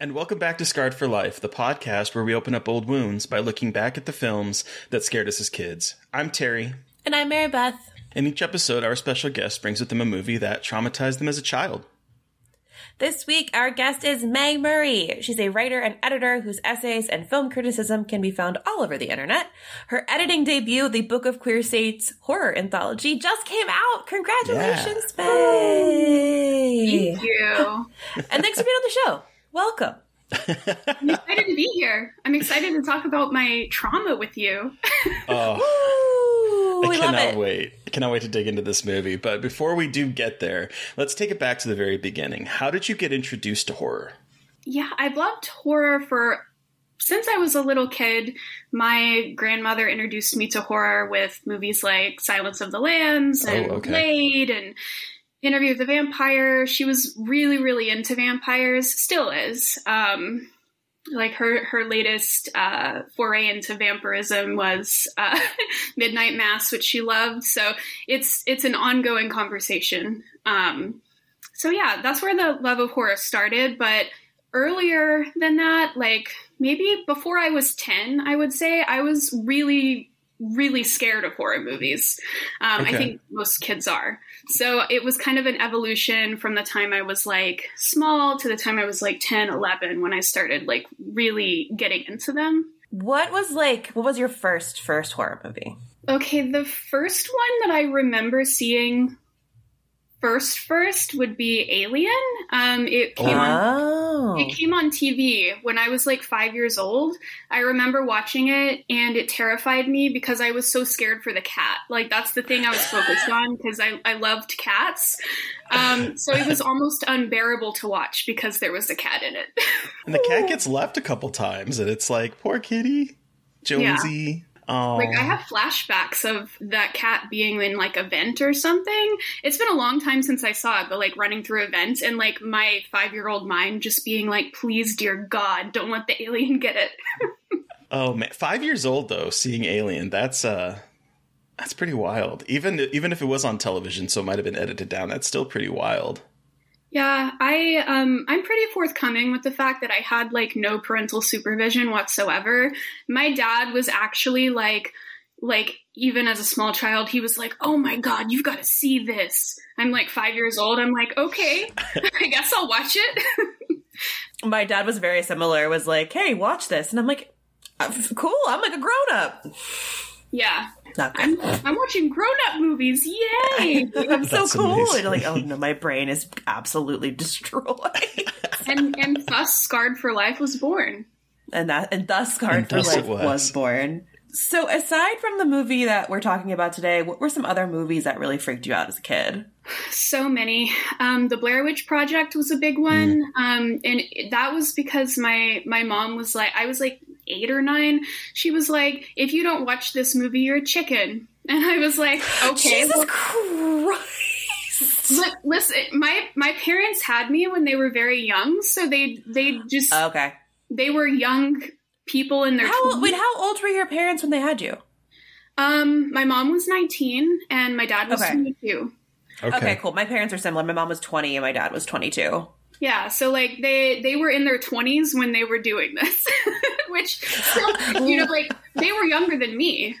And welcome back to Scarred for Life, the podcast where we open up old wounds by looking back at the films that scared us as kids. I'm Terry. And I'm Mary Beth. In each episode, our special guest brings with them a movie that traumatized them as a child. This week, our guest is Mae Murray. She's a writer and editor whose essays and film criticism can be found all over the internet. Her editing debut, The Book of Queer Saints Horror Anthology, just came out. Congratulations, yeah. Mae! Thank you. And thanks for being on the show. Welcome. I'm excited to be here. I'm excited to talk about my trauma with you. Oh, I cannot wait. I cannot wait to dig into this movie. But before we do get there, let's take it back to the very beginning. How did you get introduced to horror? Yeah, I've loved horror since I was a little kid. My grandmother introduced me to horror with movies like Silence of the Lambs and Blade and Interview with the Vampire. She was really, really into vampires, still is. Like her latest foray into vampirism was Midnight Mass, which she loved. So it's an ongoing conversation. So yeah, that's where the love of horror started. But earlier than that, like maybe before I was 10, I would say I was really scared of horror movies. I think most kids are. So it was kind of an evolution from the time I was like small to the time I was like 10, 11 when I started like really getting into them. What was your first horror movie? Okay, the first one that I remember seeing first would be Alien. It came on TV when I was like 5 years old. I remember watching it and it terrified me because I was so scared for the cat. Like that's the thing I was focused on because I loved cats. So it was almost unbearable to watch because there was a cat in it. And the cat gets left a couple times and it's like, poor kitty, Jonesy. Yeah. Like I have flashbacks of that cat being in like a vent or something. It's been a long time since I saw it, but like running through a vent and like my 5-year-old mind just being like, please, dear God, don't let the alien get it. Oh man. 5 years old though, seeing Alien. That's pretty wild. Even if it was on television, so it might've been edited down. That's still pretty wild. Yeah, I'm pretty forthcoming with the fact that I had like no parental supervision whatsoever. My dad was actually like even as a small child, he was like, "Oh my God, you've got to see this." I'm like 5 years old. I'm like, okay, I guess I'll watch it. My dad was very similar. Was like, "Hey, watch this," and I'm like, "Cool, I'm like a grown up." Yeah. I'm watching grown-up movies. Yay! I'm so cool. And like, oh no, my brain is absolutely destroyed. and thus Scarred for Life was born. And thus Scarred for Life was born. So aside from the movie that we're talking about today, what were some other movies that really freaked you out as a kid? So many. The Blair Witch Project was a big one. And that was because my mom was like, I was like 8 or 9. She was like, if you don't watch this movie, you're a chicken. And I was like, okay. Jesus Christ. Listen, my parents had me when they were very young, so they just they were young people in their teens. Wait, how old were your parents when they had you? My mom was 19 and my dad was 22. Okay, cool. My parents are similar. My mom was 20 and my dad was 22. Yeah, so like they were in their 20s when they were doing this, which you know, like they were younger than me.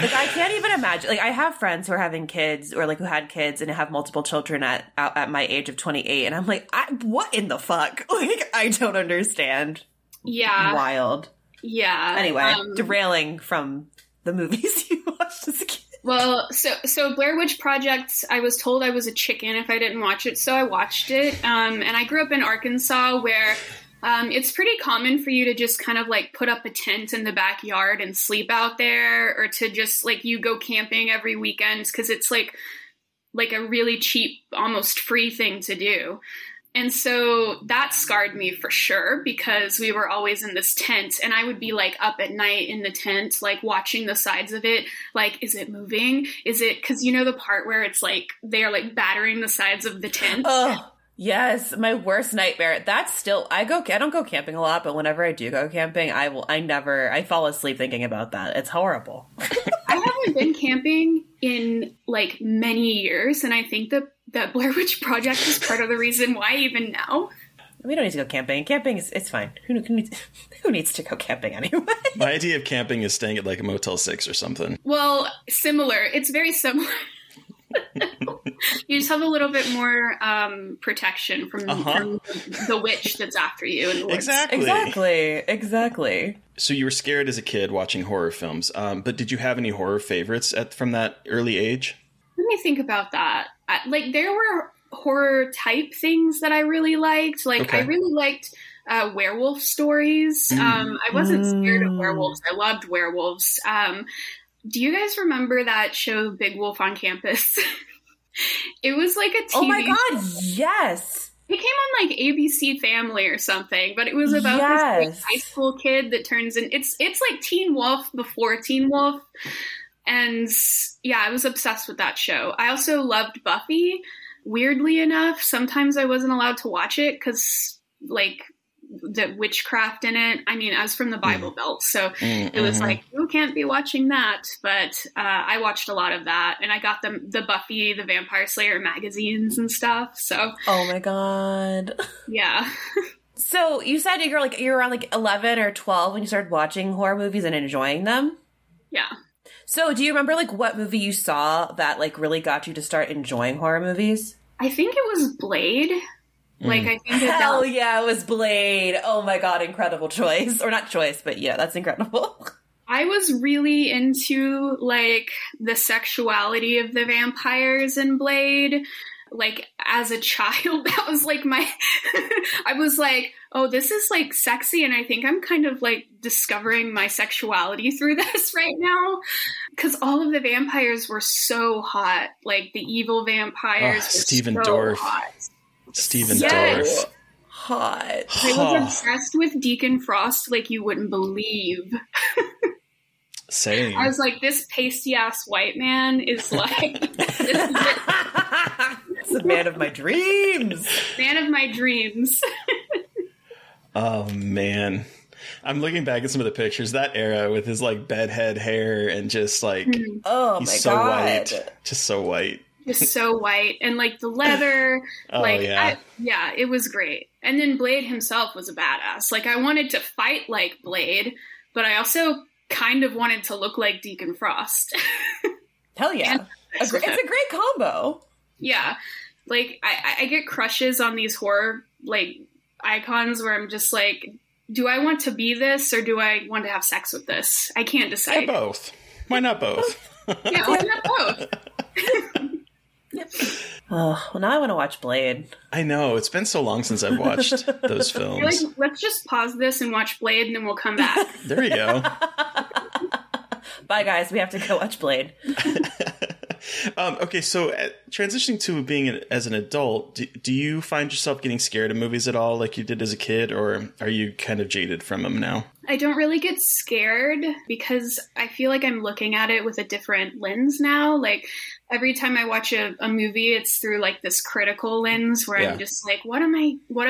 Like, I can't even imagine. Like, I have friends who are having kids or, like, who had kids and have multiple children at my age of 28. And I'm like, what in the fuck? Like, I don't understand. Yeah. Wild. Yeah. Anyway, derailing from the movies you watched as a kid. Well, so Blair Witch Project, I was told I was a chicken if I didn't watch it, so I watched it. And I grew up in Arkansas where... it's pretty common for you to just kind of like put up a tent in the backyard and sleep out there, or to just like you go camping every weekend because it's like a really cheap, almost free thing to do. And so that scarred me for sure because we were always in this tent and I would be like up at night in the tent, like watching the sides of it. Like, is it moving? Is it, because you know the part where it's like they're like battering the sides of the tent? Oh. Yes, my worst nightmare. That's still, I don't go camping a lot, but whenever I do go camping, I fall asleep thinking about that. It's horrible. I haven't been camping in like many years, and I think that Blair Witch Project is part of the reason why even now. We don't need to go camping. Camping is, it's fine. Who needs to go camping anyway? My idea of camping is staying at like a Motel 6 or something. Well, similar. It's very similar. You just have a little bit more protection from the witch that's after you. And exactly. So you were scared as a kid watching horror films, but did you have any horror favorites from that early age? Let me think about that. There were horror type things that I really liked. I really liked werewolf stories. I wasn't scared of werewolves. I loved werewolves. Do you guys remember that show, Big Wolf on Campus? It was like a TV show. Oh my god, yes! It came on like ABC Family or something, but it was about this high school kid that turns in. It's like Teen Wolf before Teen Wolf. And yeah, I was obsessed with that show. I also loved Buffy. Weirdly enough, sometimes I wasn't allowed to watch it because like... the witchcraft in it. I mean, I was from the Bible Belt, so it was like, you can't be watching that. But I watched a lot of that, and I got the Buffy the Vampire Slayer magazines and stuff. So, oh my god, yeah. So you said you were around like 11 or 12 when you started watching horror movies and enjoying them. Yeah. So do you remember like what movie you saw that like really got you to start enjoying horror movies? I think it was Blade. Like, I think hell yeah, it was Blade. Oh my god, incredible choice. Or not choice, but yeah, that's incredible. I was really into, like, the sexuality of the vampires in Blade. Like, as a child, that was, like, my... I was like, oh, this is, like, sexy, and I think I'm kind of, like, discovering my sexuality through this right now. Because all of the vampires were so hot. Like, the evil vampires were Stephen so Dorff. Hot. Stephen Dorff. Hot. I was obsessed with Deacon Frost like you wouldn't believe. Same. I was like, this pasty-ass white man is like... this is it. It's the man of my dreams. Man of my dreams. Oh, man. I'm looking back at some of the pictures. That era with his like bedhead hair and just like... Oh, he's my so god. White. Just so white. Just so white, and like the leather, it was great. And then Blade himself was a badass. Like, I wanted to fight like Blade, but I also kind of wanted to look like Deacon Frost. Hell yeah, it's a great combo. Yeah, like I get crushes on these horror like icons where I'm just like, do I want to be this or do I want to have sex with this? I can't decide. Yeah, both. Why not both? Yeah, why not both? Yep. Oh, well, now I want to watch Blade. I know. It's been so long since I've watched those films. Like, let's just pause this and watch Blade, and then we'll come back. There you go. Bye, guys. We have to go watch Blade. Okay, so transitioning to being as an adult, do you find yourself getting scared of movies at all like you did as a kid, or are you kind of jaded from them now? I don't really get scared because I feel like I'm looking at it with a different lens now. Like every time I watch a movie, it's through like this critical lens where I'm just like, what am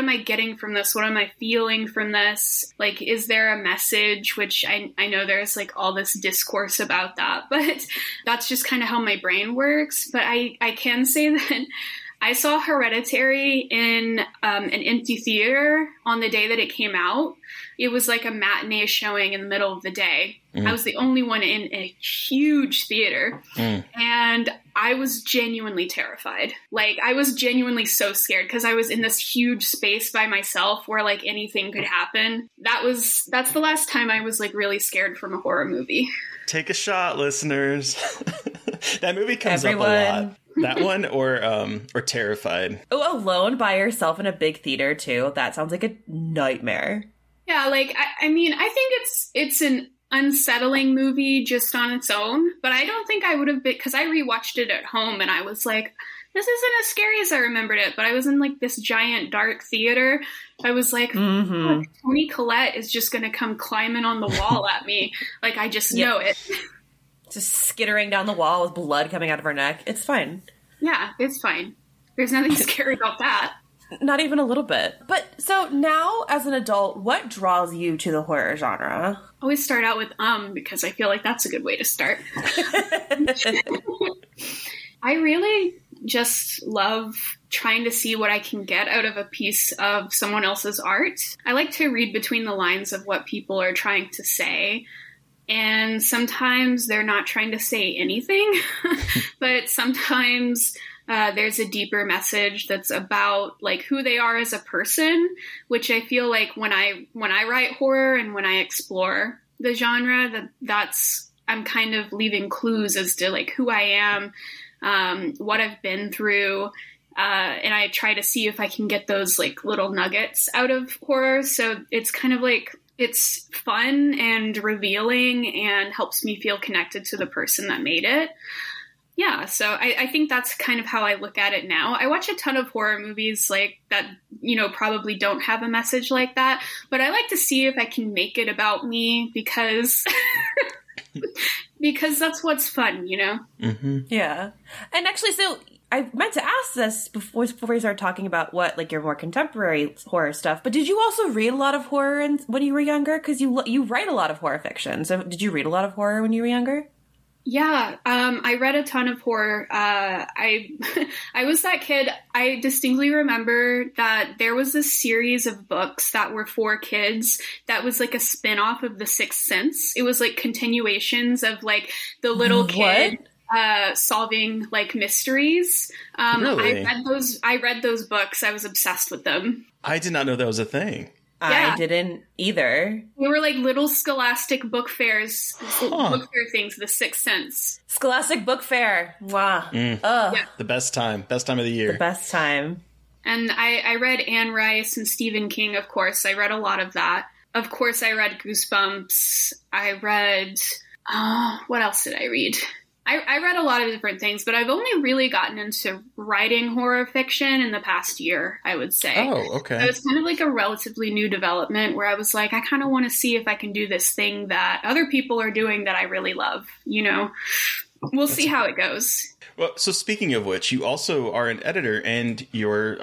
I getting from this? What am I feeling from this? Like, is there a message? Which I know there's like all this discourse about that, but that's just kind of how my brain works. But I can say that I saw Hereditary in an empty theater on the day that it came out. It was like a matinee showing in the middle of the day. Mm. I was the only one in a huge theater. Mm. And I was genuinely terrified. Like, I was genuinely so scared because I was in this huge space by myself where like anything could happen. That's the last time I was like really scared from a horror movie. Take a shot, listeners. That movie comes up a lot. That one or Terrified. Oh, alone by yourself in a big theater too. That sounds like a nightmare. Yeah, like I mean, I think it's an unsettling movie just on its own, but I don't think I would have been, because I rewatched it at home and I was like, this isn't as scary as I remembered it, but I was in like this giant dark theater. I was like, mm-hmm. Toni Collette is just going to come climbing on the wall at me. Like, I just know it. Just skittering down the wall with blood coming out of her neck. It's fine. Yeah, it's fine. There's nothing scary about that. Not even a little bit. But so now as an adult, what draws you to the horror genre? I always start out with because I feel like that's a good way to start. I really just love trying to see what I can get out of a piece of someone else's art. I like to read between the lines of what people are trying to say. And sometimes they're not trying to say anything, but sometimes there's a deeper message that's about like who they are as a person, which I feel like when I write horror and when I explore the genre, I'm kind of leaving clues as to like who I am, what I've been through. And I try to see if I can get those like little nuggets out of horror. So it's kind of like, it's fun and revealing and helps me feel connected to the person that made it. Yeah, so I think that's kind of how I look at it now. I watch a ton of horror movies like that, you know, probably don't have a message like that, but I like to see if I can make it about me because because that's what's fun, you know? Mm-hmm. Yeah. And actually, so I meant to ask this before we started talking about what, like, your more contemporary horror stuff, but did you also read a lot of horror when you were younger? Because you write a lot of horror fiction, so did you read a lot of horror when you were younger? Yeah, I read a ton of horror. I I was that kid. I distinctly remember that there was this series of books that were for kids that was like a spin-off of The Sixth Sense. It was like continuations of like the little kid solving like mysteries. Really? I read those books. I was obsessed with them. I did not know that was a thing. Yeah. I didn't either. They were like little Scholastic book fairs, book fair things, The Sixth Sense. Scholastic book fair. Wow. Mm. Yeah. The best time. Best time of the year. The best time. And I read Anne Rice and Stephen King, of course. I read a lot of that. Of course, I read Goosebumps. I read... what else did I read? I read a lot of different things, but I've only really gotten into writing horror fiction in the past year, I would say. Oh, okay. So it's kind of like a relatively new development where I was like, I kind of want to see if I can do this thing that other people are doing that I really love, you know? We'll see how it goes. Well, so speaking of which, you also are an editor, and your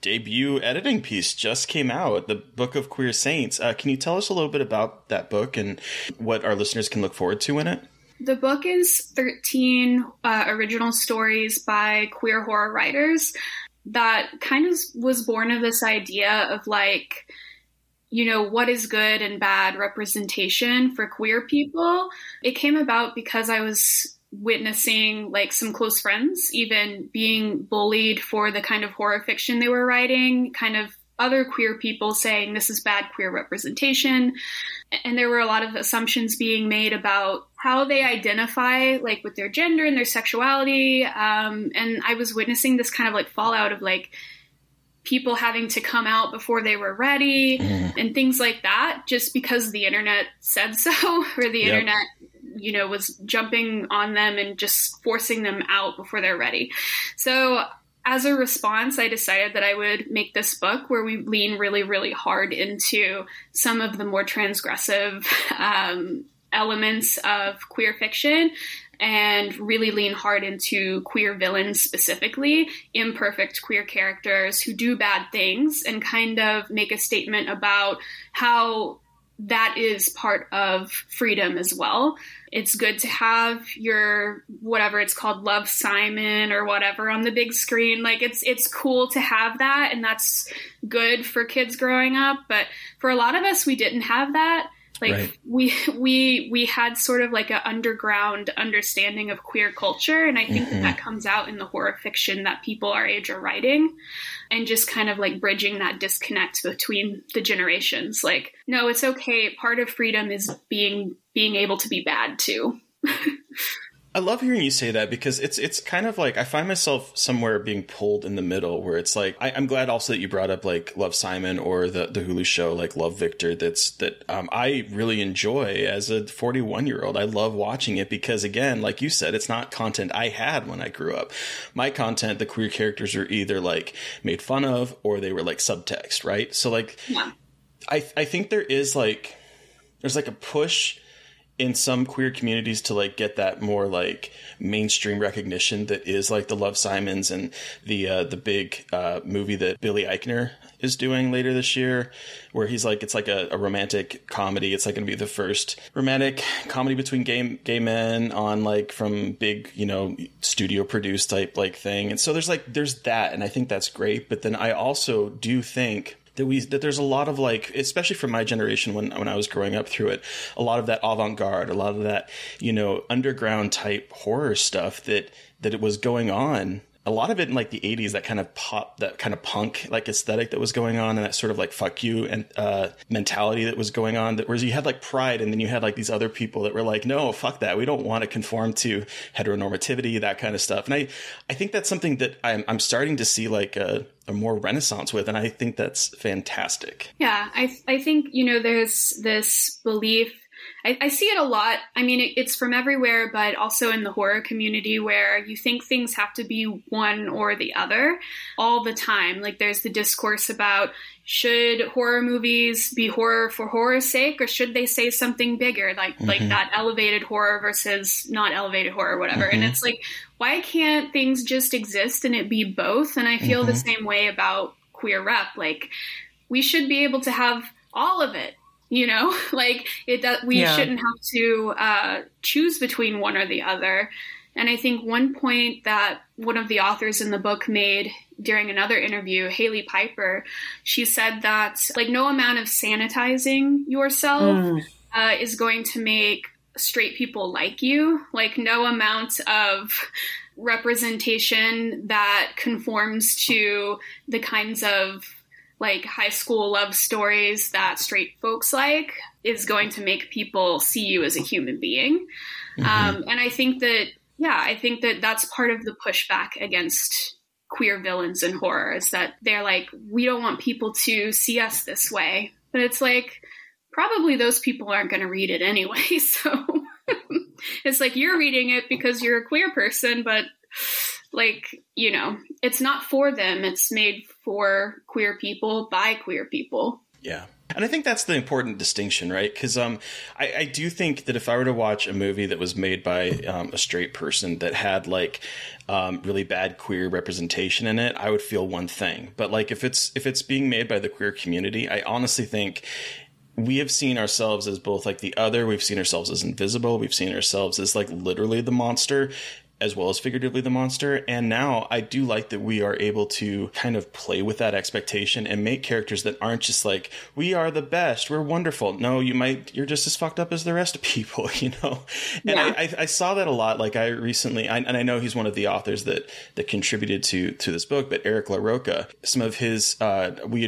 debut editing piece just came out, The Book of Queer Saints. Can you tell us a little bit about that book and what our listeners can look forward to in it? The book is 13 original stories by queer horror writers that kind of was born of this idea of like, you know, what is good and bad representation for queer people. It came about because I was witnessing like some close friends even being bullied for the kind of horror fiction they were writing, kind of other queer people saying this is bad queer representation. And there were a lot of assumptions being made about how they identify, like with their gender and their sexuality. And I was witnessing this kind of like fallout of like people having to come out before they were ready and things like that, just because the internet said so, or the internet you know, was jumping on them and just forcing them out before they're ready. So as a response, I decided that I would make this book where we lean really, really hard into some of the more transgressive elements of queer fiction and really lean hard into queer villains, specifically imperfect queer characters who do bad things, and kind of make a statement about how that is part of freedom as well. It's good to have your, whatever it's called, Love Simon or whatever on the big screen. Like, it's cool to have that, and that's good for kids growing up. But for a lot of us, we didn't have that. Like, right. we had sort of like an underground understanding of queer culture. And I think that comes out in the horror fiction that people our age are writing, and just kind of like bridging that disconnect between the generations. Like, no, it's okay. Part of freedom is being able to be bad too. I love hearing you say that, because it's kind of like I find myself somewhere being pulled in the middle, where it's like I'm glad also that you brought up like Love Simon or the Hulu show like Love Victor. That I really enjoy as a 41-year-old. I love watching it because, again, like you said, it's not content I had when I grew up. My content, the queer characters are either like made fun of or they were like subtext, right? So like, yeah. I think there's like a push in some queer communities to like get that more like mainstream recognition that is like the Love Simons and the big movie that Billy Eichner is doing later this year, where he's like, it's like a romantic comedy. It's like going to be the first romantic comedy between gay men on like from big, you know, studio produced type like thing. And so there's that, and I think that's great. But then I also do think that there's a lot of like, especially for my generation when I was growing up through it, a lot of that avant-garde, a lot of that, you know, underground type horror stuff that it was going on. A lot of it in like the 80s, that kind of pop, that kind of punk like aesthetic that was going on, and that sort of like fuck you and mentality that was going on, that whereas you had like Pride, and then you had like these other people that were like, no, fuck that, we don't want to conform to heteronormativity, that kind of stuff. And I think that's something that I'm starting to see like a more renaissance with, and I think that's fantastic. Yeah, I think, you know, there's this belief, I see it a lot. I mean, it's from everywhere, but also in the horror community, where you think things have to be one or the other all the time. Like, there's the discourse about, should horror movies be horror for horror's sake, or should they say something bigger, like that elevated horror versus not elevated horror, whatever. And it's like, why can't things just exist and it be both? And I feel the same way about queer rep. Like, we should be able to have all of it. You know, like we shouldn't have to choose between one or the other. And I think one point that one of the authors in the book made during another interview, Haley Piper, she said that like no amount of sanitizing yourself is going to make straight people like you. Like, no amount of representation that conforms to the kinds of like high school love stories that straight folks like is going to make people see you as a human being. And I think that, that's part of the pushback against queer villains in horror, is that they're like, we don't want people to see us this way. But it's like, probably those people aren't going to read it anyway. So it's like, you're reading it because you're a queer person, but like, you know, it's not for them. It's made for queer people by queer people. Yeah. And I think that's the important distinction, right? Because I do think that if I were to watch a movie that was made by a straight person that had like really bad queer representation in it, I would feel one thing. But like if it's being made by the queer community, I honestly think we have seen ourselves as both like the other. We've seen ourselves as invisible. We've seen ourselves as like literally the monster, as well as figuratively the monster. And now I do like that we are able to kind of play with that expectation and make characters that aren't just like, we are the best, we're wonderful. No, you're just as fucked up as the rest of people, you know? And yeah. I saw that a lot. Like I recently, and I know he's one of the authors that contributed to this book, but Eric LaRocca, some of his, we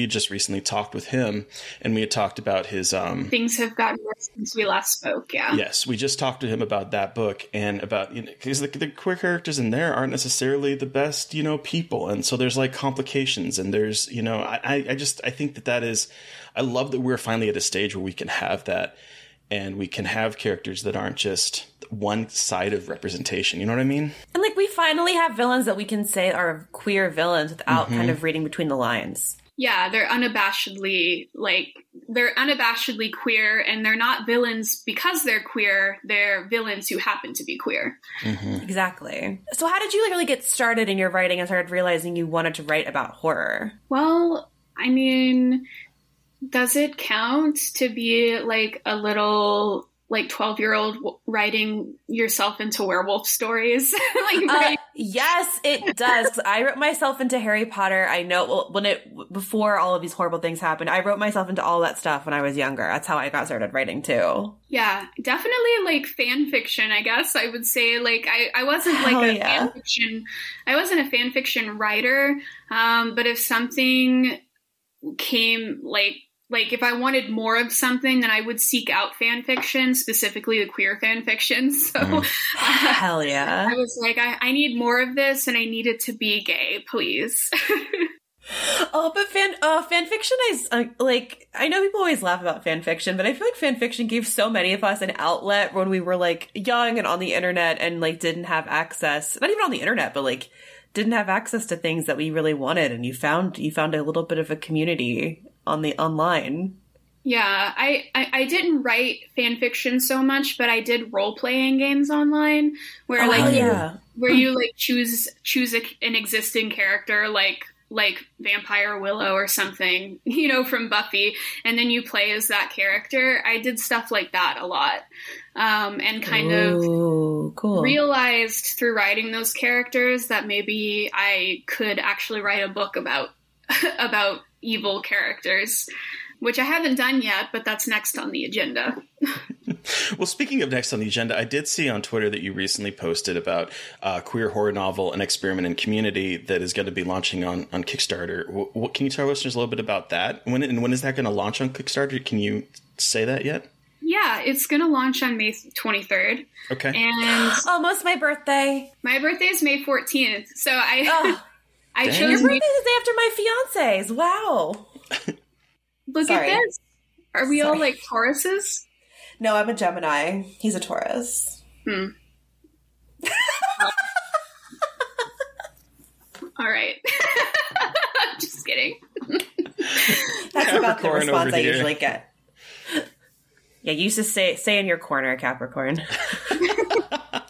had just recently talked with him, and we had talked about his... things have gotten worse since we last spoke, yeah. Yes, we just talked to him about that book and about, you know, because the queer characters in there aren't necessarily the best, you know, people. And so there's like complications, and there's, you know, I think that is, I love that we're finally at a stage where we can have that and we can have characters that aren't just one side of representation. You know what I mean? And like, we finally have villains that we can say are queer villains without kind of reading between the lines. Yeah, they're unabashedly queer, and they're not villains because they're queer. They're villains who happen to be queer. Mm-hmm. Exactly. So how did you really get started in your writing and started realizing you wanted to write about horror? Well, I mean, does it count to be like a little... like 12-year-old writing yourself into werewolf stories? Yes, it does. I wrote myself into Harry Potter. I know before all of these horrible things happened, I wrote myself into all that stuff when I was younger. That's how I got started writing too. Yeah, definitely like fan fiction, I guess I would say. Like I wasn't like a fan fiction writer, but if something came like, if I wanted more of something, then I would seek out fan fiction, specifically the queer fan fiction. So, hell yeah. I was like, I need more of this, and I need it to be gay, please. Oh, but fan fiction is, like, I know people always laugh about fan fiction, but I feel like fan fiction gave so many of us an outlet when we were, like, young and on the internet and, like, didn't have access. Not even on the internet, but, like, didn't have access to things that we really wanted, and you found a little bit of a community on the online. Yeah, I didn't write fan fiction so much, but I did role-playing games online where you choose an existing character like Vampire Willow or something, you know, from Buffy, and then you play as that character. I did stuff like that a lot, and kind of cool. Realized through writing those characters that maybe I could actually write a book about evil characters, which I haven't done yet, but that's next on the agenda. Well, speaking of next on the agenda, I did see on Twitter that you recently posted about a queer horror novel, An Experiment in Community, that is going to be launching on Kickstarter. What can you tell listeners a little bit about that? When is that going to launch on Kickstarter? Can you say that yet? Yeah, it's going to launch on May 23rd. Okay. And almost my birthday. My birthday is May 14th, so I chose your birthday the day after my fiance's. Wow. Look at this. Are we all like Tauruses? No, I'm a Gemini. He's a Taurus. All right. I'm just kidding. That's about the response I usually get. Yeah, you just stay in your corner, Capricorn.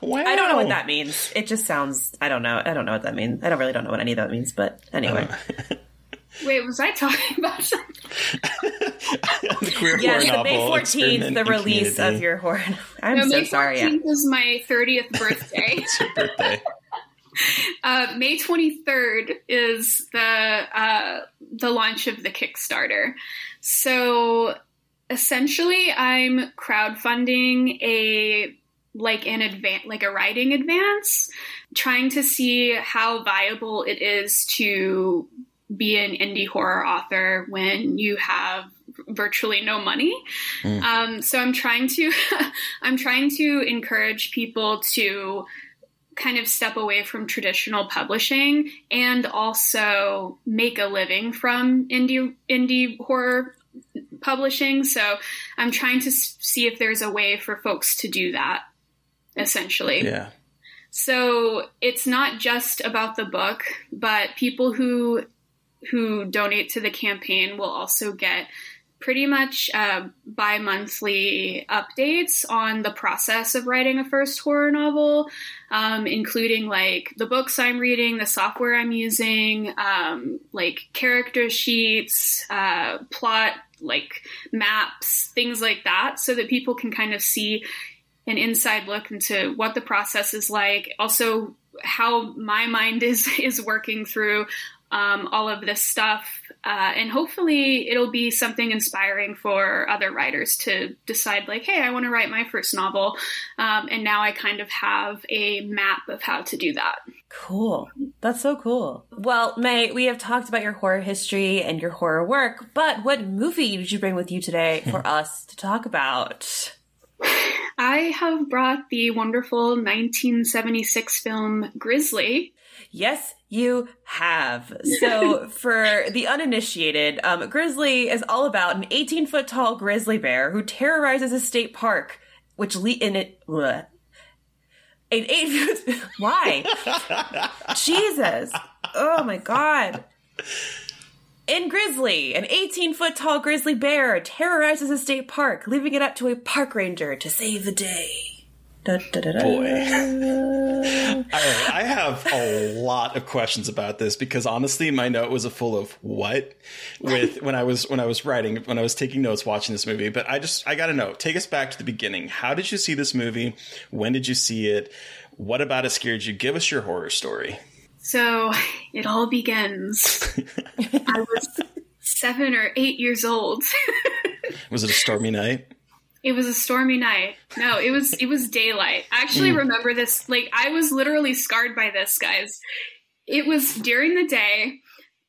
Wow. I don't know what that means. It just sounds, I don't know what that means. I really don't know what any of that means, but anyway. Wait, was I talking about something? The queer horror novel, May 14th, the release of your horror. I'm sorry. May 14th is my 30th birthday. It's your birthday. May 23rd is the launch of the Kickstarter. So essentially, I'm crowdfunding a writing advance, trying to see how viable it is to be an indie horror author when you have virtually no money. So I'm trying to encourage people to kind of step away from traditional publishing and also make a living from indie horror publishing. So I'm trying to see if there's a way for folks to do that, essentially. Yeah. So it's not just about the book, but people who donate to the campaign will also get pretty much bi-monthly updates on the process of writing a first horror novel, including like the books I'm reading, the software I'm using, like character sheets, plot, like maps, things like that, so that people can kind of see an inside look into what the process is like. Also, how my mind is working through all of this stuff. And hopefully it'll be something inspiring for other writers to decide, like, hey, I want to write my first novel. And now I kind of have a map of how to do that. Cool. That's so cool. Well, Mae, we have talked about your horror history and your horror work, but what movie did you bring with you today for us to talk about? I have brought the wonderful 1976 film Grizzly. Yes, You have. So for the uninitiated, Grizzly is all about an 18-foot tall grizzly bear who terrorizes a state park, which Why? Jesus. Oh, my God. In Grizzly, an 18-foot tall grizzly bear terrorizes a state park, leaving it up to a park ranger to save the day. Da, da, da, da. Boy. I have a lot of questions about this because honestly, my note was a full of what with when I was taking notes watching this movie. But I got a note. Take us back to the beginning. How did you see this movie? When did you see it? What about it scared you? Give us your horror story. So it all begins. I was 7 or 8 years old. Was it a stormy night? It was a stormy night. No, it was daylight. I actually remember this. Like, I was literally scarred by this, guys. It was during the day,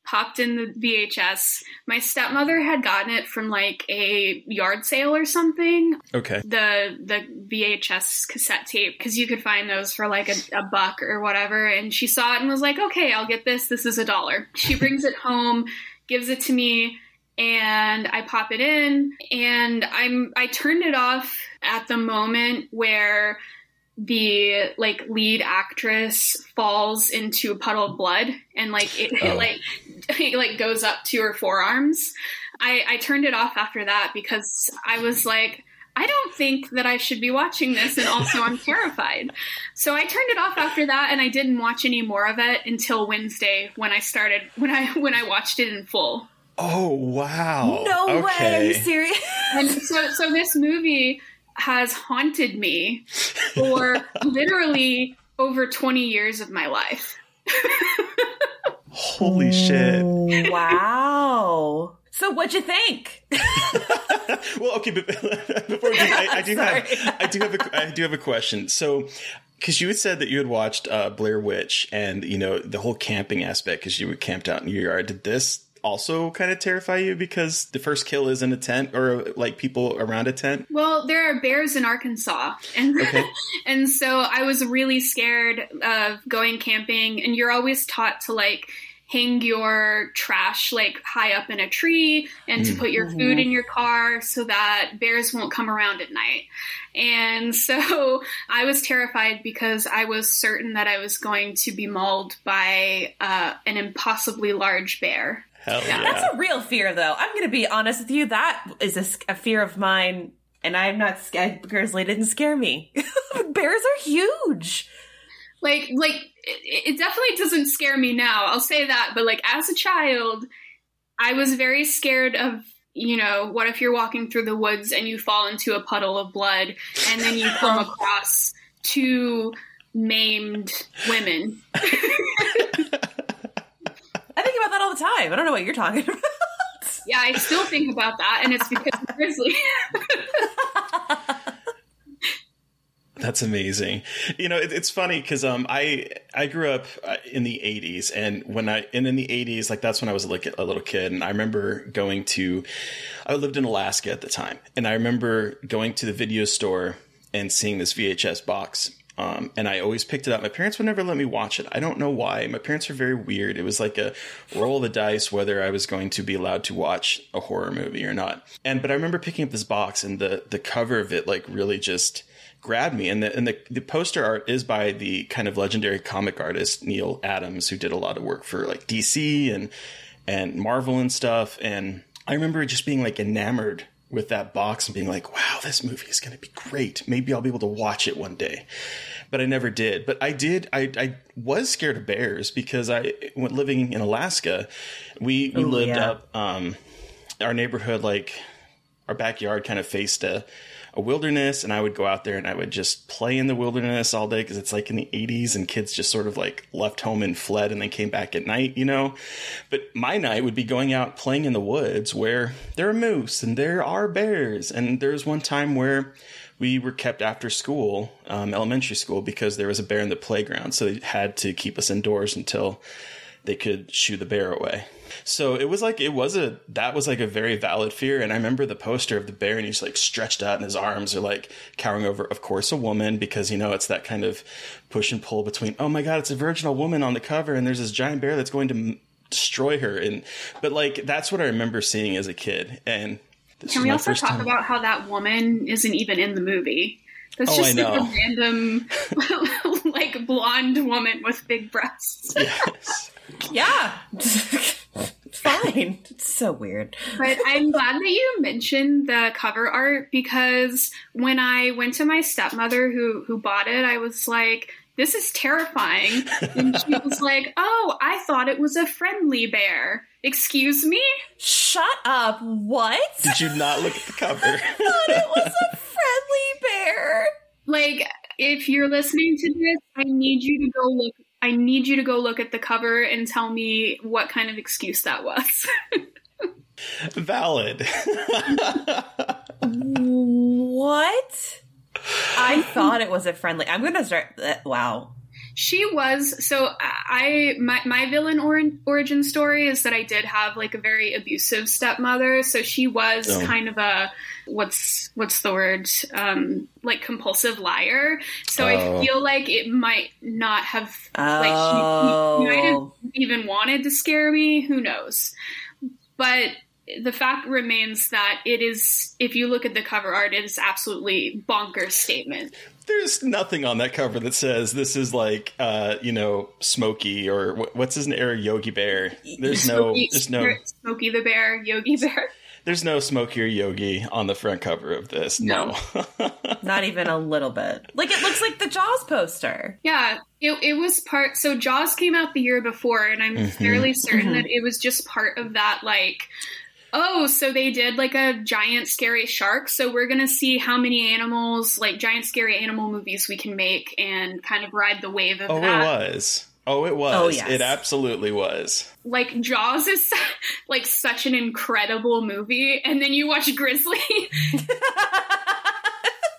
popped in the VHS. My stepmother had gotten it from, like, a yard sale or something. Okay. The VHS cassette tape, because you could find those for, like, a buck or whatever. And she saw it and was like, okay, I'll get this. This is $1. She brings it home, gives it to me. And I pop it in, and I turned it off at the moment where the, like, lead actress falls into a puddle of blood and, like, it goes up to her forearms. I turned it off after that because I was like, I don't think that I should be watching this, and also I'm terrified. So I turned it off after that, and I didn't watch any more of it until Wednesday when I watched it in full. Oh, wow. No way. Are you serious? And so this movie has haunted me for literally over 20 years of my life. Holy shit. Wow. So what'd you think? Well, okay, but before we do, I do have a question. So, because you had said that you had watched Blair Witch and, you know, the whole camping aspect because you were camped out in your yard. Did this also kind of terrify you because the first kill is in a tent or like people around a tent? Well, there are bears in Arkansas. And, okay. And so I was really scared of going camping, and you're always taught to, like, hang your trash, like, high up in a tree and to put your food in your car so that bears won't come around at night. And so I was terrified because I was certain that I was going to be mauled by an impossibly large bear. Yeah. That's a real fear, though. I'm going to be honest with you. That is a fear of mine, and I'm not scared. Grizzly didn't scare me. Bears are huge. Like it definitely doesn't scare me now. I'll say that. But, like, as a child, I was very scared of, you know, what if you're walking through the woods and you fall into a puddle of blood and then you come across two maimed women. I think about that all the time. I don't know what you're talking about. Yeah, I still think about that, and it's because of Grizzly. That's amazing. You know, it's funny because I grew up in the 80s, and in the 80s, like, that's when I was a little kid, and I remember I lived in Alaska at the time, and I remember going to the video store and seeing this VHS box. And I always picked it up. My parents would never let me watch it. I don't know why. My parents are very weird. It was like a roll of the dice whether I was going to be allowed to watch a horror movie or not. But I remember picking up this box, and the cover of it, like, really just grabbed me. And the poster art is by the kind of legendary comic artist Neil Adams, who did a lot of work for, like, DC and Marvel and stuff. And I remember just being, like, enamored with that box and being like, wow, this movie is going to be great. Maybe I'll be able to watch it one day. But I never did. But I did. I was scared of bears because I went living in Alaska. We lived up our neighborhood, like, our backyard kind of faced a wilderness. And I would go out there and I would just play in the wilderness all day because it's like in the 80s and kids just sort of, like, left home and fled and then came back at night, you know. But my night would be going out playing in the woods where there are moose and there are bears. And there was one time where we were kept after school, elementary school, because there was a bear in the playground. So they had to keep us indoors until they could shoo the bear away. So it was like, that was like a very valid fear. And I remember the poster of the bear, and he's like stretched out and his arms are like cowering over, of course, a woman, because, you know, it's that kind of push and pull between, oh my God, it's a virginal woman on the cover, and there's this giant bear that's going to destroy her. But like, that's what I remember seeing as a kid. And this can we also talk about how that woman isn't even in the movie? That's just like a random, like, blonde woman with big breasts. Yes. Yeah. Fine. It's so weird. But I'm glad that you mentioned the cover art, because when I went to my stepmother who bought it, I was like, this is terrifying. And she was like, oh, I thought it was a friendly bear. Excuse me? Shut up. What? Did you not look at the cover? I thought it was a friendly bear. Like, if you're listening to this, I need you to go look at the cover and tell me what kind of excuse that was. Valid. What? I thought it was a friendly. I'm going to start. Wow. She was. So my villain origin story is that I did have like a very abusive stepmother. So she was kind of a, what's the word? Like compulsive liar. So I feel like it might not have, like, she might have even wanted to scare me. Who knows? But the fact remains that it is, if you look at the cover art, it is absolutely bonkers statement. There's nothing on that cover that says this is like, you know, Smokey or what's his name, or Yogi Bear. There's no Smokey the Bear, Yogi Bear. There's no Smokey or Yogi on the front cover of this. No. Not even a little bit. Like, it looks like the Jaws poster. Yeah, it was part. So Jaws came out the year before, and I'm fairly certain that it was just part of that, like, oh, so they did like a giant scary shark. So we're going to see how many animals, like giant scary animal movies we can make and kind of ride the wave of that. Oh, it was. Oh, yes. It absolutely was. Like, Jaws is like such an incredible movie. And then you watch Grizzly.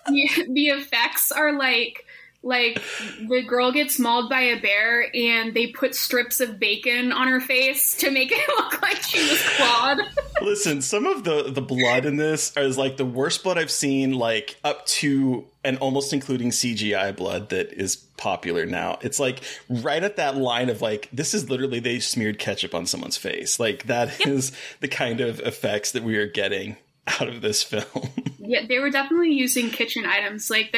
The effects are like the girl gets mauled by a bear and they put strips of bacon on her face to make it look like she was clawed. Listen, some of the blood in this is like the worst blood I've seen, like up to and almost including CGI blood that is popular now. It's like right at that line of like, this is literally they smeared ketchup on someone's face. Like, that is the kind of effects that we are getting out of this film. Yeah, they were definitely using kitchen items. Like,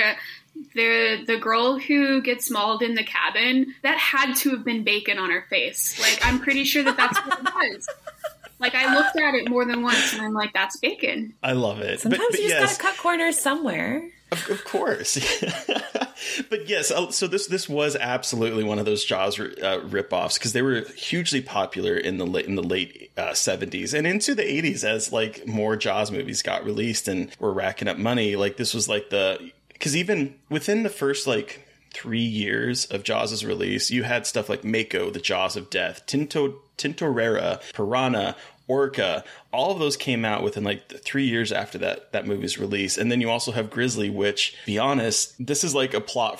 the girl who gets mauled in the cabin, that had to have been bacon on her face. Like, I'm pretty sure that's what it was. Like, I looked at it more than once and I'm like, that's bacon. I love it. Sometimes but you just gotta cut corners somewhere. Of course. But yes, so this was absolutely one of those Jaws ripoffs, because they were hugely popular in the late 70s and into the 80s as like more Jaws movies got released and were racking up money. Like, this was like because even within the first like 3 years of Jaws' release, you had stuff like Mako, the Jaws of Death, Tintorera, Piranha, Orca. All of those came out within like 3 years after that movie's release. And then you also have Grizzly, which, be honest, this is like a plot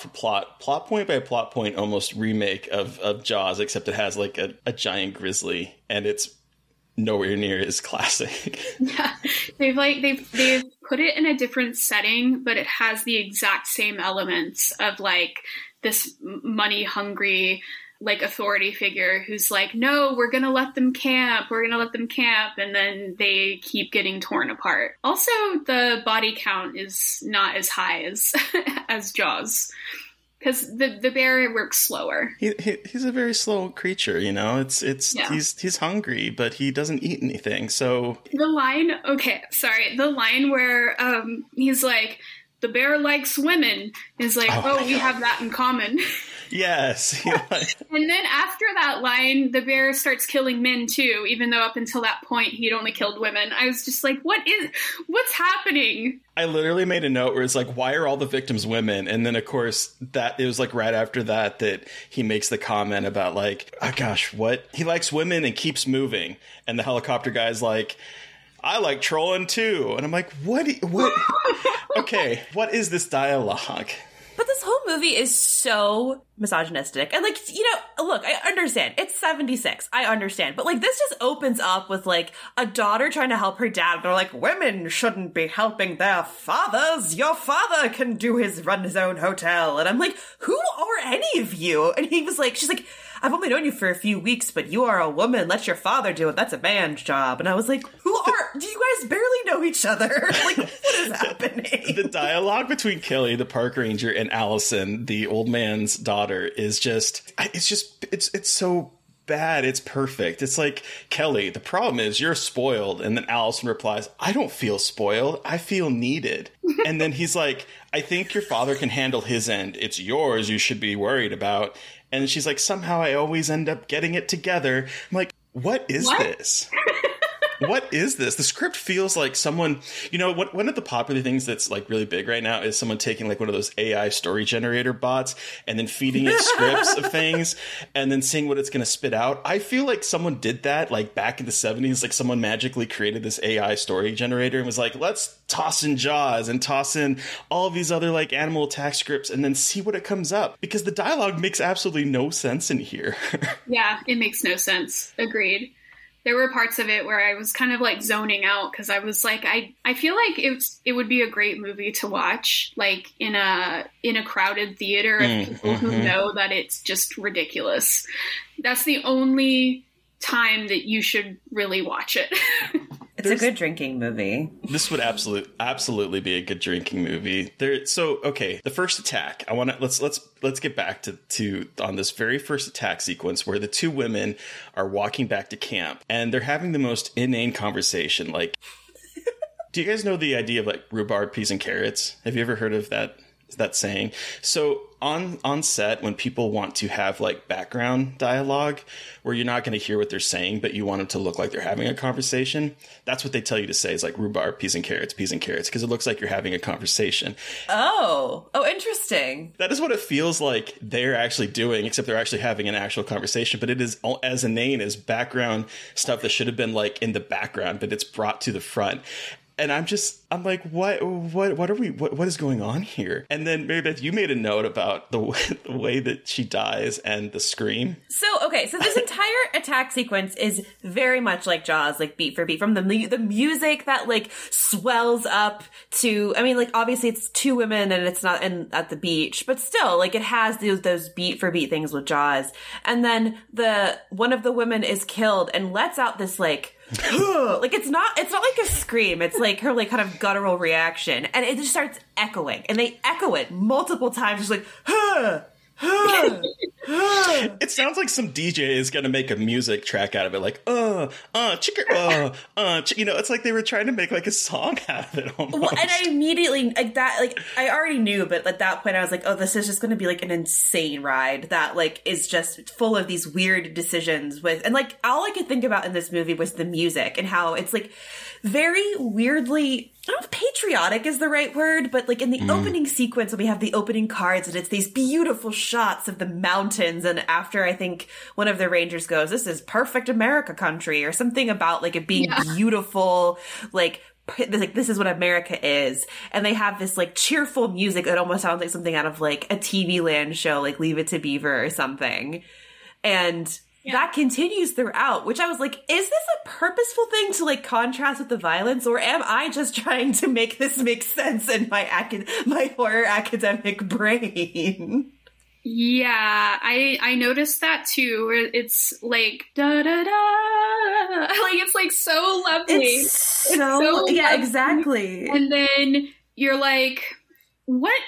point by plot point almost remake of Jaws, except it has like a giant grizzly, and it's nowhere near as classic. Yeah, they've put it in a different setting, but it has the exact same elements of like this money hungry like authority figure who's like, no, we're gonna let them camp, and then they keep getting torn apart. Also, the body count is not as high as as Jaws, because the bear works slower. He's a very slow creature, you know. He's hungry, but he doesn't eat anything. So the line where he's like, the bear likes women, is like, oh we have that in common. Yes. And then after that line, the bear starts killing men too, even though up until that point he'd only killed women. I was just like, what's happening? I literally made a note where it's like, why are all the victims women? And then, of course, that it was like right after that he makes the comment about like, oh gosh, what? He likes women and keeps moving. And the helicopter guy's like, I like trolling too. And I'm like, what? Okay, what is this dialogue? But this whole movie is so misogynistic. And, like, you know, look, I understand. It's 76. I understand. But, like, this just opens up with, like, a daughter trying to help her dad. They're like, women shouldn't be helping their fathers. Your father can do his run his own hotel. And I'm like, who are any of you? And he was like, she's like, I've only known you for a few weeks, but you are a woman. Let your father do it. That's a man's job. And I was like, do you guys barely know each other? Like, what is happening? The dialogue between Kelly, the park ranger, and Allison, the old man's daughter, is it's so bad. It's perfect. It's like, Kelly, the problem is you're spoiled. And then Allison replies, I don't feel spoiled. I feel needed. And then he's like, I think your father can handle his end. It's yours you should be worried about. And she's like, somehow I always end up getting it together. I'm like, what is this? What is this? The script feels like someone, you know, one of the popular things that's like really big right now is someone taking like one of those AI story generator bots and then feeding it scripts of things and then seeing what it's going to spit out. I feel like someone did that like back in the 70s, like someone magically created this AI story generator and was like, let's toss in Jaws and toss in all of these other like animal attack scripts and then see what it comes up, because the dialogue makes absolutely no sense in here. Yeah, it makes no sense. Agreed. There were parts of it where I was kind of like zoning out because I was like, I feel like it would be a great movie to watch, like in a crowded theater of people who know that it's just ridiculous. That's the only time that you should really watch it. It's a good drinking movie. This would absolutely be a good drinking movie. The first attack. I want to let's get back to on this very first attack sequence where the two women are walking back to camp and they're having the most inane conversation. Like, do you guys know the idea of like rhubarb, peas, and carrots? Have you ever heard of that saying? So on set, when people want to have like background dialogue where you're not going to hear what they're saying, but you want them to look like they're having a conversation, that's what they tell you to say, is like rhubarb, peas and carrots, because it looks like you're having a conversation. Oh, interesting. That is what it feels like they're actually doing, except they're actually having an actual conversation. But it is as inane as background stuff that should have been like in the background, but it's brought to the front. And I'm like, what is going on here? And then Mary Beth, you made a note about the way that she dies and the scream. So this entire attack sequence is very much like Jaws, like beat for beat, from the music that like swells up to, I mean, like obviously it's two women and it's not at the beach, but still like it has those beat for beat things with Jaws. And then one of the women is killed and lets out this like, like it's not like a scream, it's like her like kind of guttural reaction, and it just starts echoing, and they echo it multiple times, just like It sounds like some DJ is gonna make a music track out of it, like you know, it's like they were trying to make like a song out of it almost. Well, and I immediately like that, like I already knew, but at that point I was like, oh, this is just gonna be like an insane ride that like is just full of these weird decisions with, and like all I could think about in this movie was the music and how it's like very weirdly, I don't know if patriotic is the right word, but like in the opening sequence when we have the opening cards and it's these beautiful shots of the mountains, and after I think one of the rangers goes, this is perfect America country or something about like it being beautiful, like this is what America is, and they have this like cheerful music that almost sounds like something out of like a TV Land show, like Leave It to Beaver or something, and that continues throughout, which I was like, is this a purposeful thing to like contrast with the violence, or am I just trying to make this make sense in my horror academic brain? Yeah, I noticed that too. Where it's like da da da, like it's like so lovely. It's so yeah, lovely. Exactly. And then you're like, what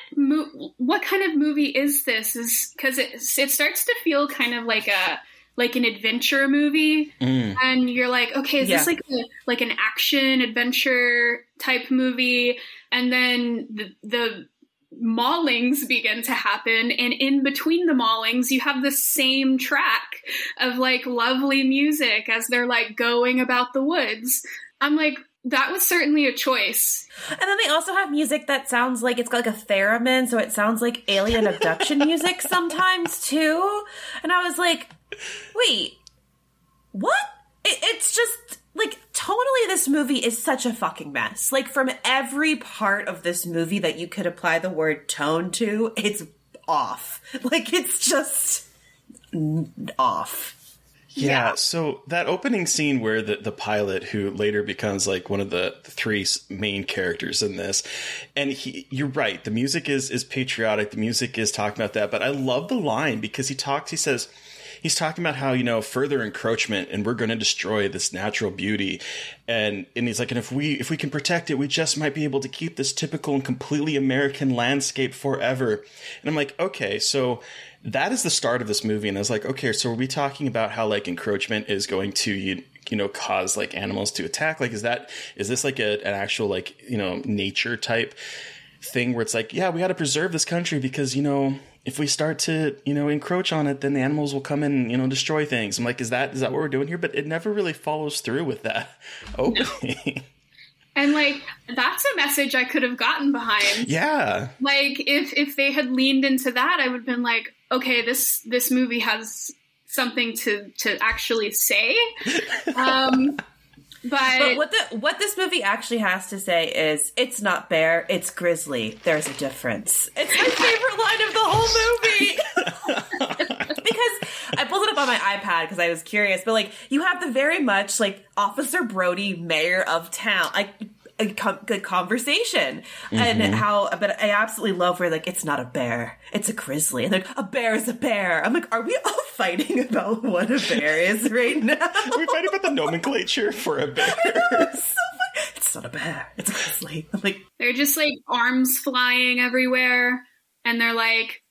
kind of movie is this? Is because it starts to feel kind of like a, like an adventure movie, and you're like, okay, is this like an action adventure type movie? And then the maulings begin to happen, and in between the maulings you have the same track of like lovely music as they're like going about the woods. I'm like, that was certainly a choice. And then they also have music that sounds like it's got like a theremin, so it sounds like alien abduction music sometimes too. And I was like, wait, what? It's just like Totally, this movie is such a fucking mess. Like, from every part of this movie that you could apply the word tone to, it's off. Like, it's just off. Yeah, so that opening scene where the pilot, who later becomes like one of the three main characters in this, and you're right, the music is patriotic, the music is talking about that, but I love the line because he says, he's talking about how, you know, further encroachment and we're going to destroy this natural beauty. And he's like, and if we can protect it, we just might be able to keep this typical and completely American landscape forever. And I'm like, okay, so that is the start of this movie. And I was like, okay, so are we talking about how like encroachment is going to, you know, cause like animals to attack? Like, is this like an actual like, you know, nature type thing where it's like, yeah, we got to preserve this country because, you know, if we start to, you know, encroach on it, then the animals will come in and, you know, destroy things. I'm like, is that what we're doing here? But it never really follows through with that opening. No. And, like, that's a message I could have gotten behind. Yeah. Like, if they had leaned into that, I would have been like, okay, this movie has something to actually say. But what this movie actually has to say is, it's not bear, it's grizzly. There's a difference. It's my favorite line of the whole movie. Because I pulled it up on my iPad because I was curious. But, like, you have the very much, like, Officer Brody, mayor of town. Like, good conversation. Mm-hmm. And how, but I absolutely love where, like, it's not a bear, it's a grizzly. And they're like, a bear is a bear. I'm like, are we all fighting about what a bear is right now? We're fighting about the nomenclature for a bear. I know, it's so funny. It's not a bear, it's a grizzly. I'm like, they're just like arms flying everywhere. And they're like,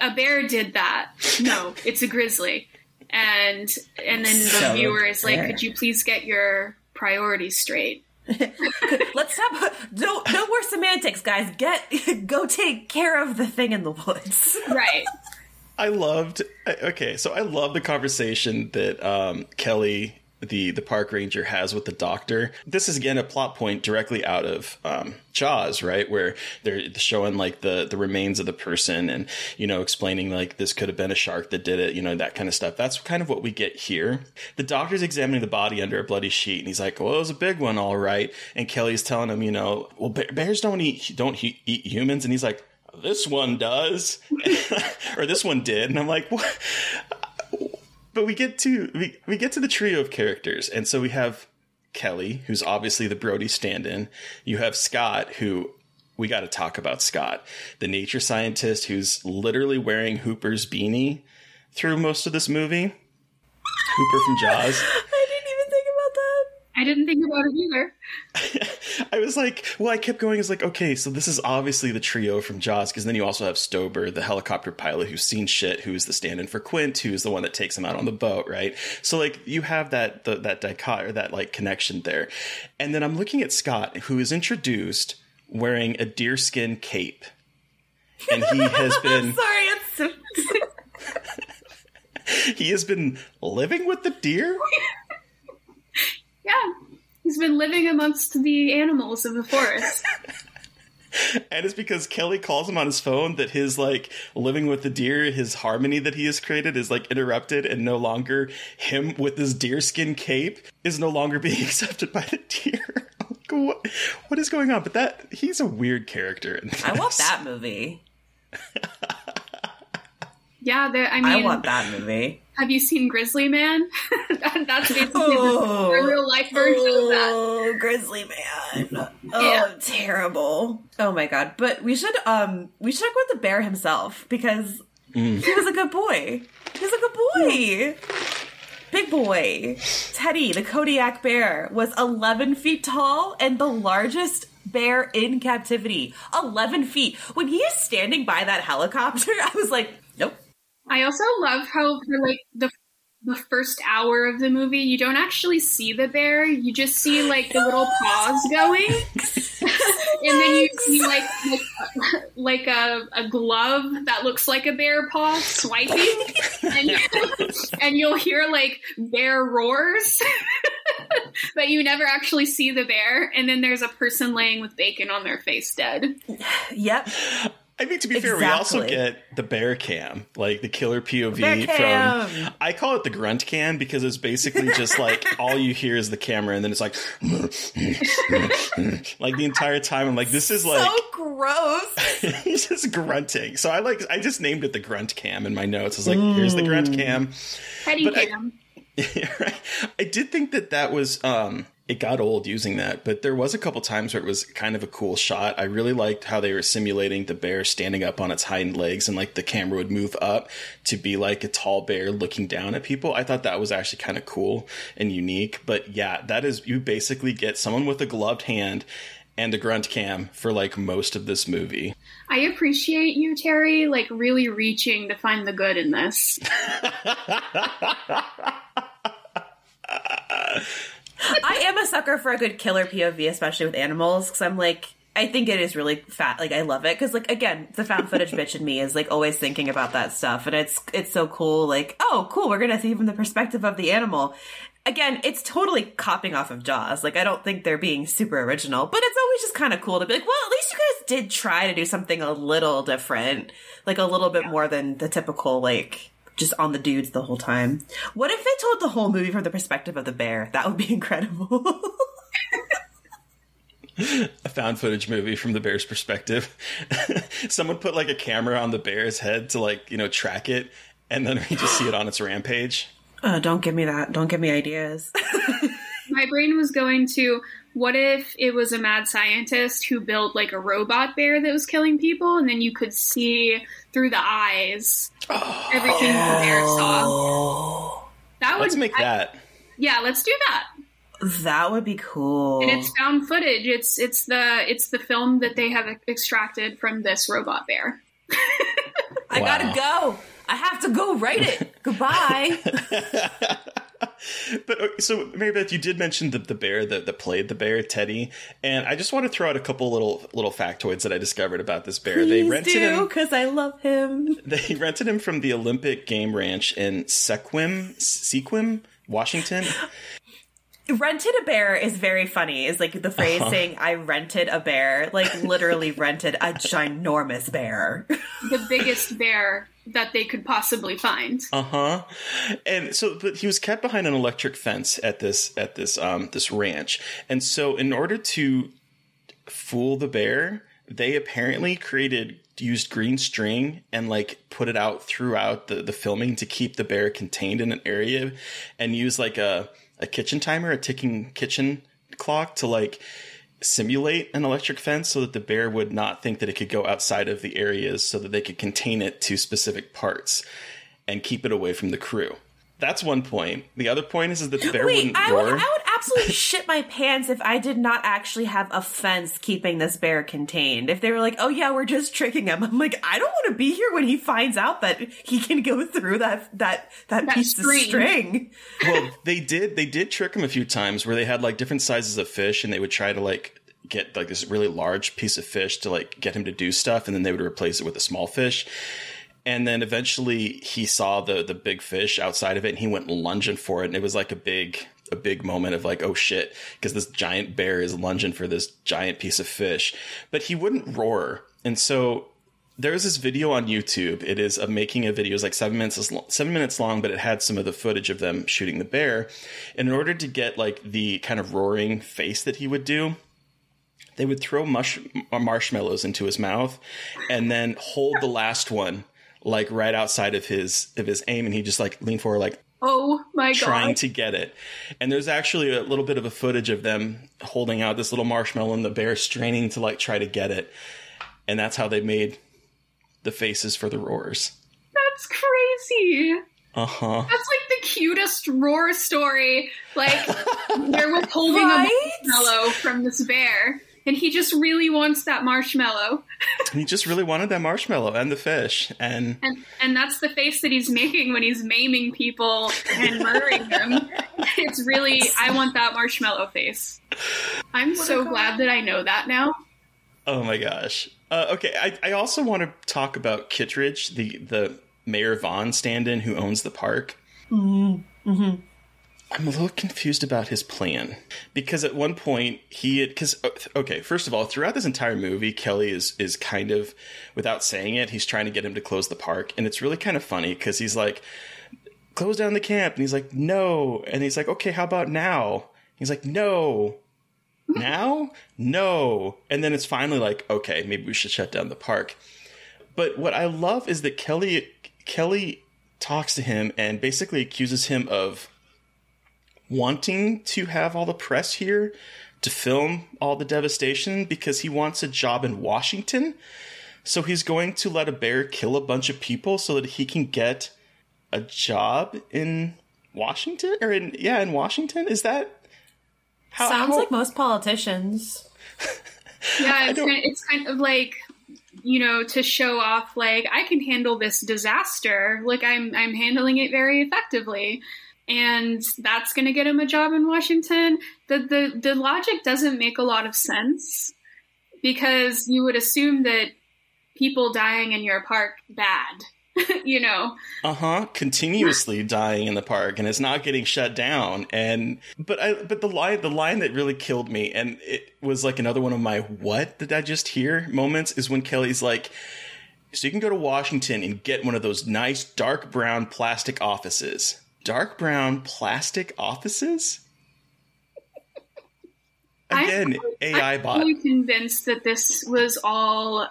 a bear did that. No, it's a grizzly. And then the viewer is like, could you please get your priorities straight? Let's have no more semantics, guys. Go take care of the thing in the woods. Right. I love the conversation that Kelly, the park ranger, has with the doctor. This is again a plot point directly out of Jaws, right? Where they're showing like the remains of the person and, you know, explaining like this could have been a shark that did it, you know, that kind of stuff. That's kind of what we get here. The doctor's examining the body under a bloody sheet and he's like, well, it was a big one, all right. And Kelly's telling him, you know, well, bears don't eat humans. And he's like, this one does. Or this one did. And I'm like, what? But we get to the trio of characters. And so we have Kelly, who's obviously the Brody stand-in. You have Scott, who we got to talk about Scott, the nature scientist who's literally wearing Hooper's beanie through most of this movie. Hooper from Jaws. I didn't even think about that. I didn't think about it either. I was like, well, I kept going. It's like, okay, so this is obviously the trio from Jaws, because then you also have Stober, the helicopter pilot who's seen shit, who is the stand-in for Quint, who's the one that takes him out on the boat, right? So, like, you have that dichotomy, that, like, connection there. And then I'm looking at Scott, who is introduced wearing a deerskin cape. And he has been... Sorry, it's so... He has been living with the deer? Yeah, he's been living amongst the animals of the forest. And it's because Kelly calls him on his phone that his, like, living with the deer, his harmony that he has created is, like, interrupted, and no longer him with his deerskin cape is no longer being accepted by the deer. Like, what is going on? But he's a weird character in this. I want that movie. Yeah, I mean, I want that movie. Have you seen Grizzly Man? That's basically the real-life version of that. Oh, Grizzly Man. Oh, yeah. Terrible. Oh, my God. But we should talk about the bear himself, because he was a good boy. He was a good boy. Big boy. Teddy, the Kodiak bear, was 11 feet tall and the largest bear in captivity. 11 feet. When he is standing by that helicopter, I was like, nope. I also love how for, like, the first hour of the movie, you don't actually see the bear. You just see, like, the little paws going. And then you see, like a glove that looks like a bear paw swiping. And you'll hear, like, bear roars. But you never actually see the bear. And then there's a person laying with bacon on their face dead. Yep. I mean, to be fair, we also get the bear cam, like the killer POV from, I call it the grunt cam because it's basically just like all you hear is the camera and then it's like, like the entire time. I'm like, this is like, so gross. He's just grunting. So I just named it the grunt cam in my notes. I was like, here's the grunt cam. Teddy cam. I did think that was, it got old using that, but there was a couple times where it was kind of a cool shot. I really liked how they were simulating the bear standing up on its hind legs and like the camera would move up to be like a tall bear looking down at people. I thought that was actually kind of cool and unique, but yeah, that is, you basically get someone with a gloved hand and a grunt cam for like most of this movie. I appreciate you, Terry, like really reaching to find the good in this. I am a sucker for a good killer POV, especially with animals, because I'm like, I think it is really fat. Like, I love it because, like, again, the found footage bitch in me is like always thinking about that stuff, and it's so cool. Like, oh, cool, we're gonna see from the perspective of the animal. Again, it's totally copying off of Jaws. Like, I don't think they're being super original, but it's always just kind of cool to be like, well, at least you guys did try to do something a little different, like a little bit more than the typical like. Just on the dudes the whole time. What if they told the whole movie from the perspective of the bear? That would be incredible. A found footage movie from the bear's perspective. Someone put like a camera on the bear's head to like, you know, track it. And then we just see it on its rampage. Don't give me that. Don't give me ideas. My brain was going to, what if it was a mad scientist who built like a robot bear that was killing people? And then you could see through the eyes everything the bear saw. Let's make that. Yeah, let's do that. That would be cool. And it's found footage. It's the film that they have extracted from this robot bear. I gotta go. I have to go write it. Goodbye. But so, Mary Beth, you did mention the bear that played the bear, Teddy, and I just want to throw out a couple little factoids that I discovered about this bear. Please do, because I love him. They rented him from the Olympic Game Ranch in Sequim, Washington. Rented a bear is very funny. Is like the phrase saying, I rented a bear, like literally rented a ginormous bear. The biggest bear that they could possibly find. And so, but he was kept behind an electric fence at this ranch. And so in order to fool the bear, they apparently used green string and like put it out throughout the filming to keep the bear contained in an area, and use like a kitchen timer, a ticking kitchen clock to like simulate an electric fence so that the bear would not think that it could go outside of the areas, so that they could contain it to specific parts and keep it away from the crew. That's one point. The other point is that the bear wouldn't roar. I would absolutely shit my pants if I did not actually have a fence keeping this bear contained. If they were like, oh yeah, we're just tricking him. I'm like, I don't want to be here when he finds out that he can go through that piece string. Of string. Well, they did trick him a few times where they had like different sizes of fish and they would try to like get like this really large piece of fish to like get him to do stuff, and then they would replace it with a small fish. And then eventually he saw the big fish outside of it and he went lunging for it. And it was like a big moment of like, oh shit, because this giant bear is lunging for this giant piece of fish. But he wouldn't roar. And so there's this video on YouTube. It is a making of videos, like 7 minutes long, but it had some of the footage of them shooting the bear. And in order to get like the kind of roaring face that he would do, they would throw marshmallows into his mouth and then hold the last one like right outside of his aim, and he just like leaned forward like, oh my god, trying to get it. And there's actually a little bit of a footage of them holding out this little marshmallow and the bear straining to like try to get it, and that's how they made the faces for the roars. That's crazy. That's like the cutest roar story. Like they're withholding a marshmallow from this bear, and he just really wants that marshmallow. He just really wanted that marshmallow and the fish. And that's the face that he's making when he's maiming people and murdering them. It's really, I want that marshmallow face. I'm so glad that I know that now. Oh my gosh. Okay, I also want to talk about Kittredge, the Mayor Vaughn stand-in who owns the park. Mm-hmm. I'm a little confused about his plan, because at one point first of all, throughout this entire movie, Kelly is kind of, without saying it, he's trying to get him to close the park. And it's really kind of funny because he's like, close down the camp. And he's like, no. And he's like, okay, how about now? He's like, no. Now? No. And then it's finally like, okay, maybe we should shut down the park. But what I love is that Kelly talks to him and basically accuses him of wanting to have all the press here to film all the devastation because he wants a job in Washington. So he's going to let a bear kill a bunch of people so that he can get a job in Washington in Washington. Is that how sounds like most politicians? Yeah, it's kind of like, you know, to show off, like, I can handle this disaster. Like I'm handling it very effectively. And that's going to get him a job in Washington. The logic doesn't make a lot of sense, because you would assume that people dying in your park, bad, you know. Uh-huh. Continuously dying in the park, and it's not getting shut down. But the line that really killed me, and it was like another one of my what did I just hear moments, is when Kelly's like, so you can go to Washington and get one of those nice dark brown plastic offices. Dark brown plastic offices? Again, AI bot. I'm convinced that this was all,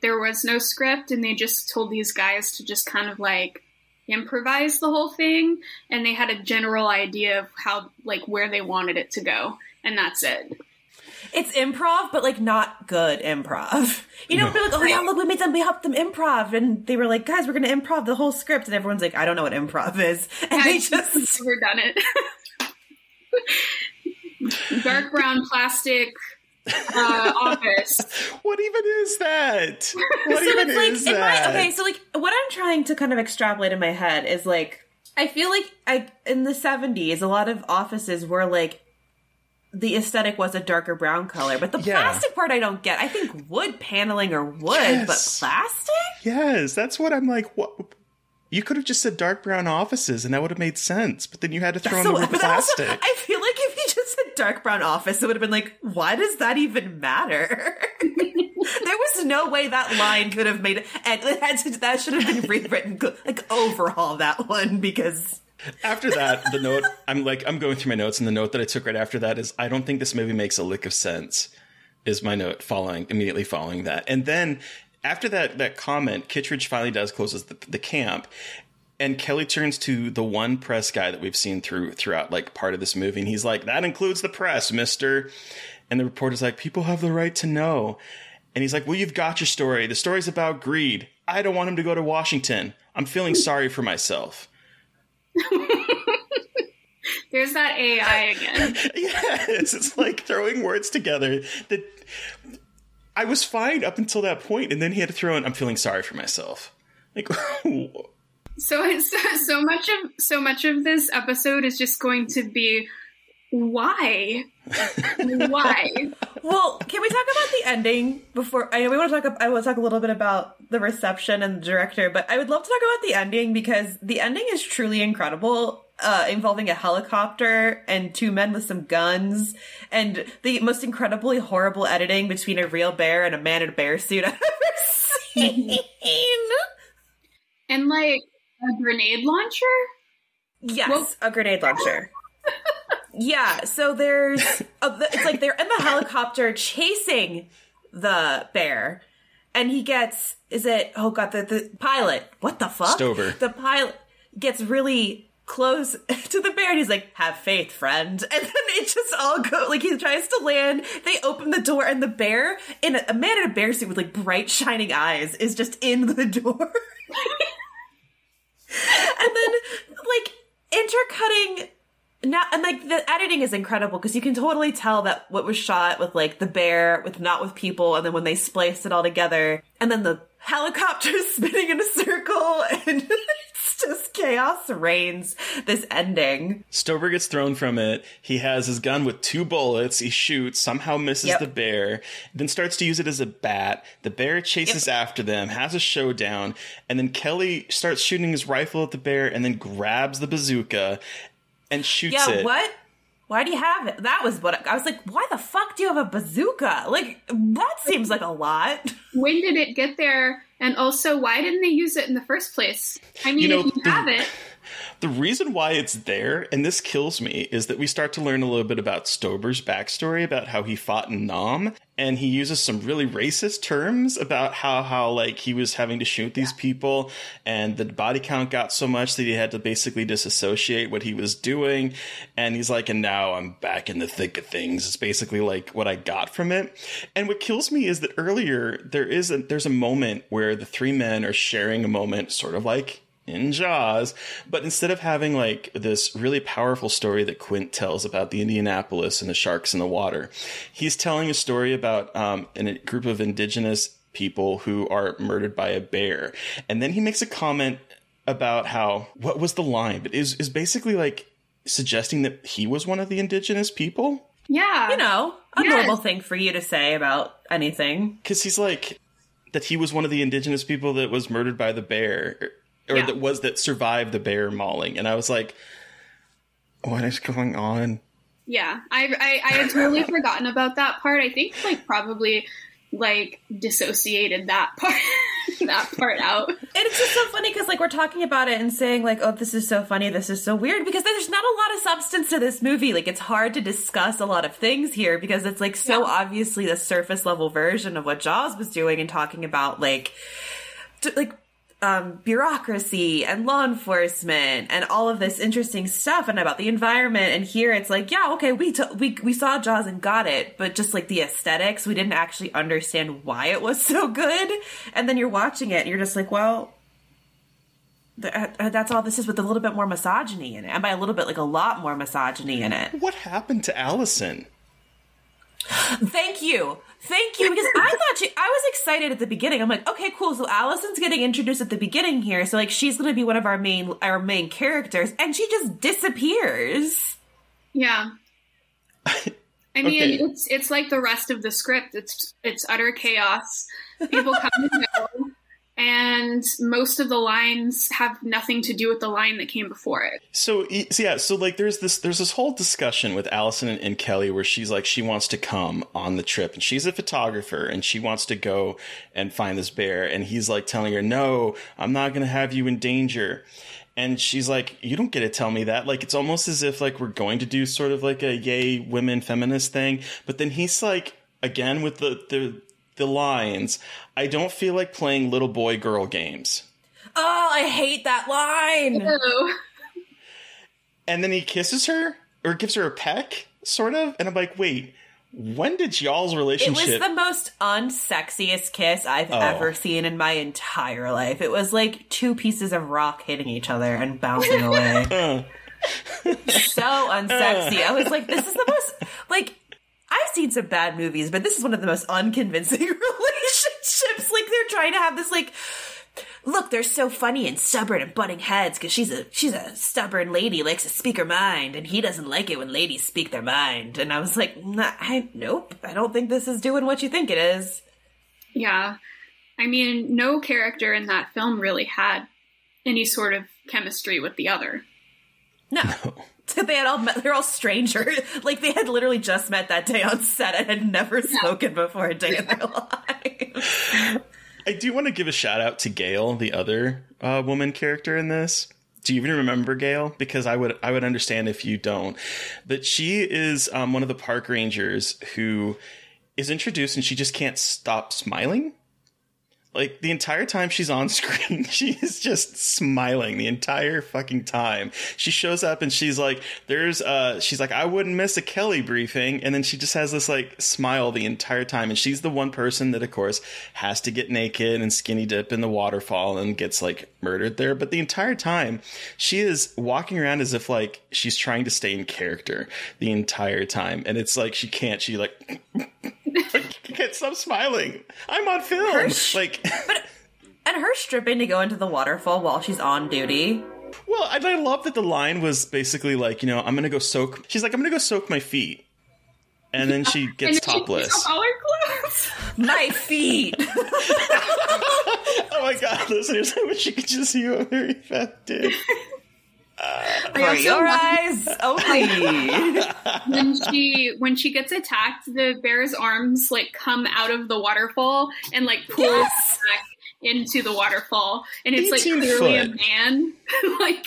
there was no script, and they just told these guys to just kind of, like, improvise the whole thing, and they had a general idea of how, like, where they wanted it to go, and that's it. It's improv, but, like, not good improv. You know, no. We're like, oh, yeah, look, we helped them improv. And they were like, guys, we're going to improv the whole script. And everyone's like, I don't know what improv is. And they just never done it. Dark brown plastic office. What even is that? What so even it's is like, that? Okay, so, like, what I'm trying to kind of extrapolate in my head is, like, I feel like in the 70s, a lot of offices were, like, the aesthetic was a darker brown color, but the plastic part I don't get. I think wood paneling or wood, but plastic? Yes, that's what I'm like. What? You could have just said dark brown offices and that would have made sense, but then you had to throw in the word plastic. Also, I feel like if you just said dark brown office, it would have been like, why does that even matter? There was no way that line could have made it. And that should have been rewritten. Like, overhaul that one, because... After that, the note, I'm going through my notes, and the note that I took right after that is, I don't think this movie makes a lick of sense, is my note immediately following that. And then after that comment, Kittredge finally does closes the camp, and Kelly turns to the one press guy that we've seen throughout like part of this movie, and he's like, that includes the press, mister. And the reporter's like, people have the right to know. And he's like, well, you've got your story. The story's about greed. I don't want him to go to Washington. I'm feeling sorry for myself. There's that AI again. Yes, it's like throwing words together that I was fine up until that point, and then he had to throw in, I'm feeling sorry for myself. Like, so much of this episode is just going to be why. Well, can we talk about the ending before? I want to talk a little bit about the reception and the director, but I would love to talk about the ending, because the ending is truly incredible, involving a helicopter and two men with some guns, and the most incredibly horrible editing between a real bear and a man in a bear suit I've ever seen. And like a grenade launcher? Yes, a grenade launcher. Yeah, so it's like they're in the helicopter chasing the bear, and he gets, the pilot, what the fuck? Stover. The pilot gets really close to the bear, and he's like, have faith, friend. And then they just all go, like, he tries to land, they open the door, and the bear, a man in a bear suit with, like, bright, shining eyes is just in the door. And then, like, intercutting... Now, and like the editing is incredible, because you can totally tell that what was shot with like the bear with not with people, and then when they spliced it all together, and then the helicopter spinning in a circle, and it's just chaos reigns this ending. Stover gets thrown from it. He has his gun with two bullets. He shoots, somehow misses the bear, then starts to use it as a bat. The bear chases after them, has a showdown, and then Kelly starts shooting his rifle at the bear and then grabs the bazooka. and shoots it. Yeah, what? Why do you have it? That was what I was like, why the fuck do you have a bazooka? Like, that seems like a lot. When did it get there? And also, why didn't they use it in the first place? I mean, if you have it. The reason why it's there, and this kills me, is that we start to learn a little bit about Stober's backstory, about how he fought in Nam, and he uses some really racist terms about how like he was having to shoot these people, and the body count got so much that he had to basically disassociate what he was doing, and he's like, and now I'm back in the thick of things. It's basically like what I got from it. And what kills me is that earlier there's a moment where the three men are sharing a moment, sort of like in Jaws, but instead of having like this really powerful story that Quint tells about the Indianapolis and the sharks in the water, he's telling a story about a group of indigenous people who are murdered by a bear. And then he makes a comment about how, what was the line? But is basically like suggesting that he was one of the indigenous people. Yeah. You know, a normal thing for you to say about anything. Because he's like, that he was one of the indigenous people that was murdered by the bear. Or that survived the bear mauling. And I was like, what is going on? Yeah, I had totally forgotten about that part. I think probably dissociated that part, that part out. And it's just so funny because like we're talking about it and saying like, oh, this is so funny, this is so weird, because there's not a lot of substance to this movie. Like, it's hard to discuss a lot of things here because it's like so obviously the surface level version of what Jaws was doing and talking about bureaucracy and law enforcement and all of this interesting stuff and about the environment. And here it's like, yeah, okay, we saw Jaws and got it, but just like the aesthetics, we didn't actually understand why it was so good. And then you're watching it and you're just like, well, that's all this is, with a little bit more misogyny in it. And by a little bit, like a lot more misogyny in it. What happened to Allison? Thank you, because I thought I was excited at the beginning. I'm like, okay, cool, so Allison's getting introduced at the beginning here, so like she's going to be one of our main characters, and she just disappears. Yeah. I mean, okay. It's like the rest of the script. It's utter chaos. People come and go, and most of the lines have nothing to do with the line that came before it. So like there's this whole discussion with Allison and Kelly where she's like, she wants to come on the trip and she's a photographer and she wants to go and find this bear. And he's like telling her, no, I'm not going to have you in danger. And she's like, you don't get to tell me that. Like, it's almost as if like we're going to do sort of like a yay women feminist thing. But then he's like, again, with the lines, I don't feel like playing little boy girl games. Oh, I hate that line. Ew. And then he kisses her or gives her a peck, sort of. And I'm like, wait, when did y'all's relationship? It was the most unsexiest kiss I've ever seen in my entire life. It was like two pieces of rock hitting each other and bouncing away. So unsexy. I was like, this is the most like. I've seen some bad movies, but this is one of the most unconvincing relationships. Like, they're trying to have this, like, look, they're so funny and stubborn and butting heads because she's a stubborn lady, likes to speak her mind, and he doesn't like it when ladies speak their mind. And I was like, nope, I don't think this is doing what you think it is. Yeah. I mean, no character in that film really had any sort of chemistry with the other. No. They're all strangers. Like, they had literally just met that day on set and had never spoken before a day in their lives. I do want to give a shout out to Gail, the other woman character in this. Do you even remember Gail? Because I would understand if you don't. But she is one of the park rangers who is introduced and she just can't stop smiling. Like, the entire time she's on screen, she is just smiling the entire fucking time. She shows up and she's like, she's like, I wouldn't miss a Kelly briefing. And then she just has this like smile the entire time. And she's the one person that, of course, has to get naked and skinny dip in the waterfall and gets like murdered there. But the entire time she is walking around as if like she's trying to stay in character the entire time. And it's like, she can't, she like... Can't stop smiling. I'm on film. Her stripping to go into the waterfall while she's on duty. Well, I love that the line was basically like, you know, I'm gonna go soak my feet, and then she gets topless. She all her clothes. My feet. Oh my god, listeners! I wish you could just see what Mary Beth did. For your eyes only. When she gets attacked, the bear's arms like come out of the waterfall and like pulls back into the waterfall, and it's like clearly a man. Like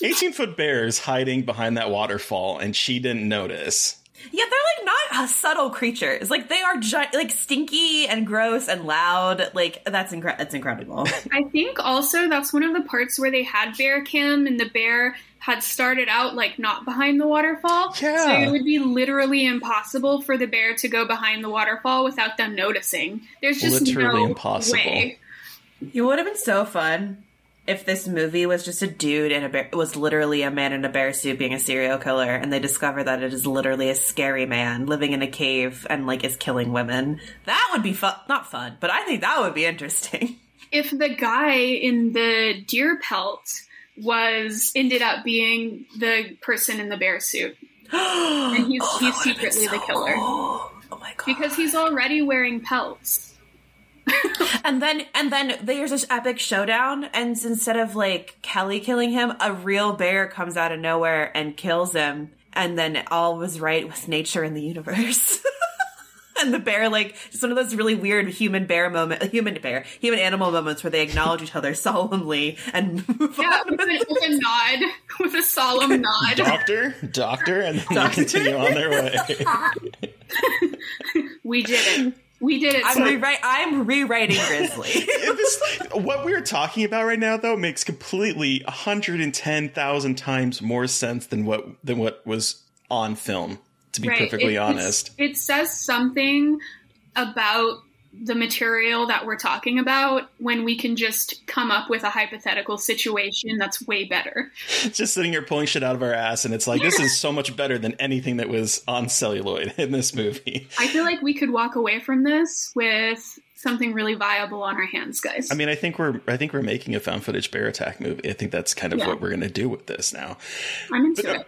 18-foot bears hiding behind that waterfall, and she didn't notice. Yeah, they're like not subtle creatures. Like they are like stinky and gross and loud. Like that's incredible. I think also that's one of the parts where they had bear cam, and the bear had started out like not behind the waterfall. Yeah. So it would be literally impossible for the bear to go behind the waterfall without them noticing. There's just literally no impossible way. It would have been so fun if this movie was just a dude in a bear, it was literally a man in a bear suit being a serial killer, and they discover that it is literally a scary man living in a cave and like is killing women. That would be not fun, but I think that would be interesting. If the guy in the deer pelt ended up being the person in the bear suit, and he's secretly the killer. Cool. Oh my god! Because he's already wearing pelts. and then there's this epic showdown, and instead of like Kelly killing him, a real bear comes out of nowhere and kills him, and then all was right with nature and the universe. And the bear, like, just one of those really weird human animal moments where they acknowledge each other solemnly and move on. With a nod, with a solemn nod. Doctor, and then they continue on their way. We did it. We did it. I'm rewriting Grizzly. What we're talking about right now, though, makes completely 110,000 times more sense than what was on film. To be perfectly honest. It says something about the material that we're talking about when we can just come up with a hypothetical situation that's way better. Just sitting here pulling shit out of our ass, and it's like, this is so much better than anything that was on celluloid in this movie. I feel like we could walk away from this with something really viable on our hands, guys. I mean, I think we're making a found footage bear attack movie. I think that's kind of what we're going to do with this now. I'm into it.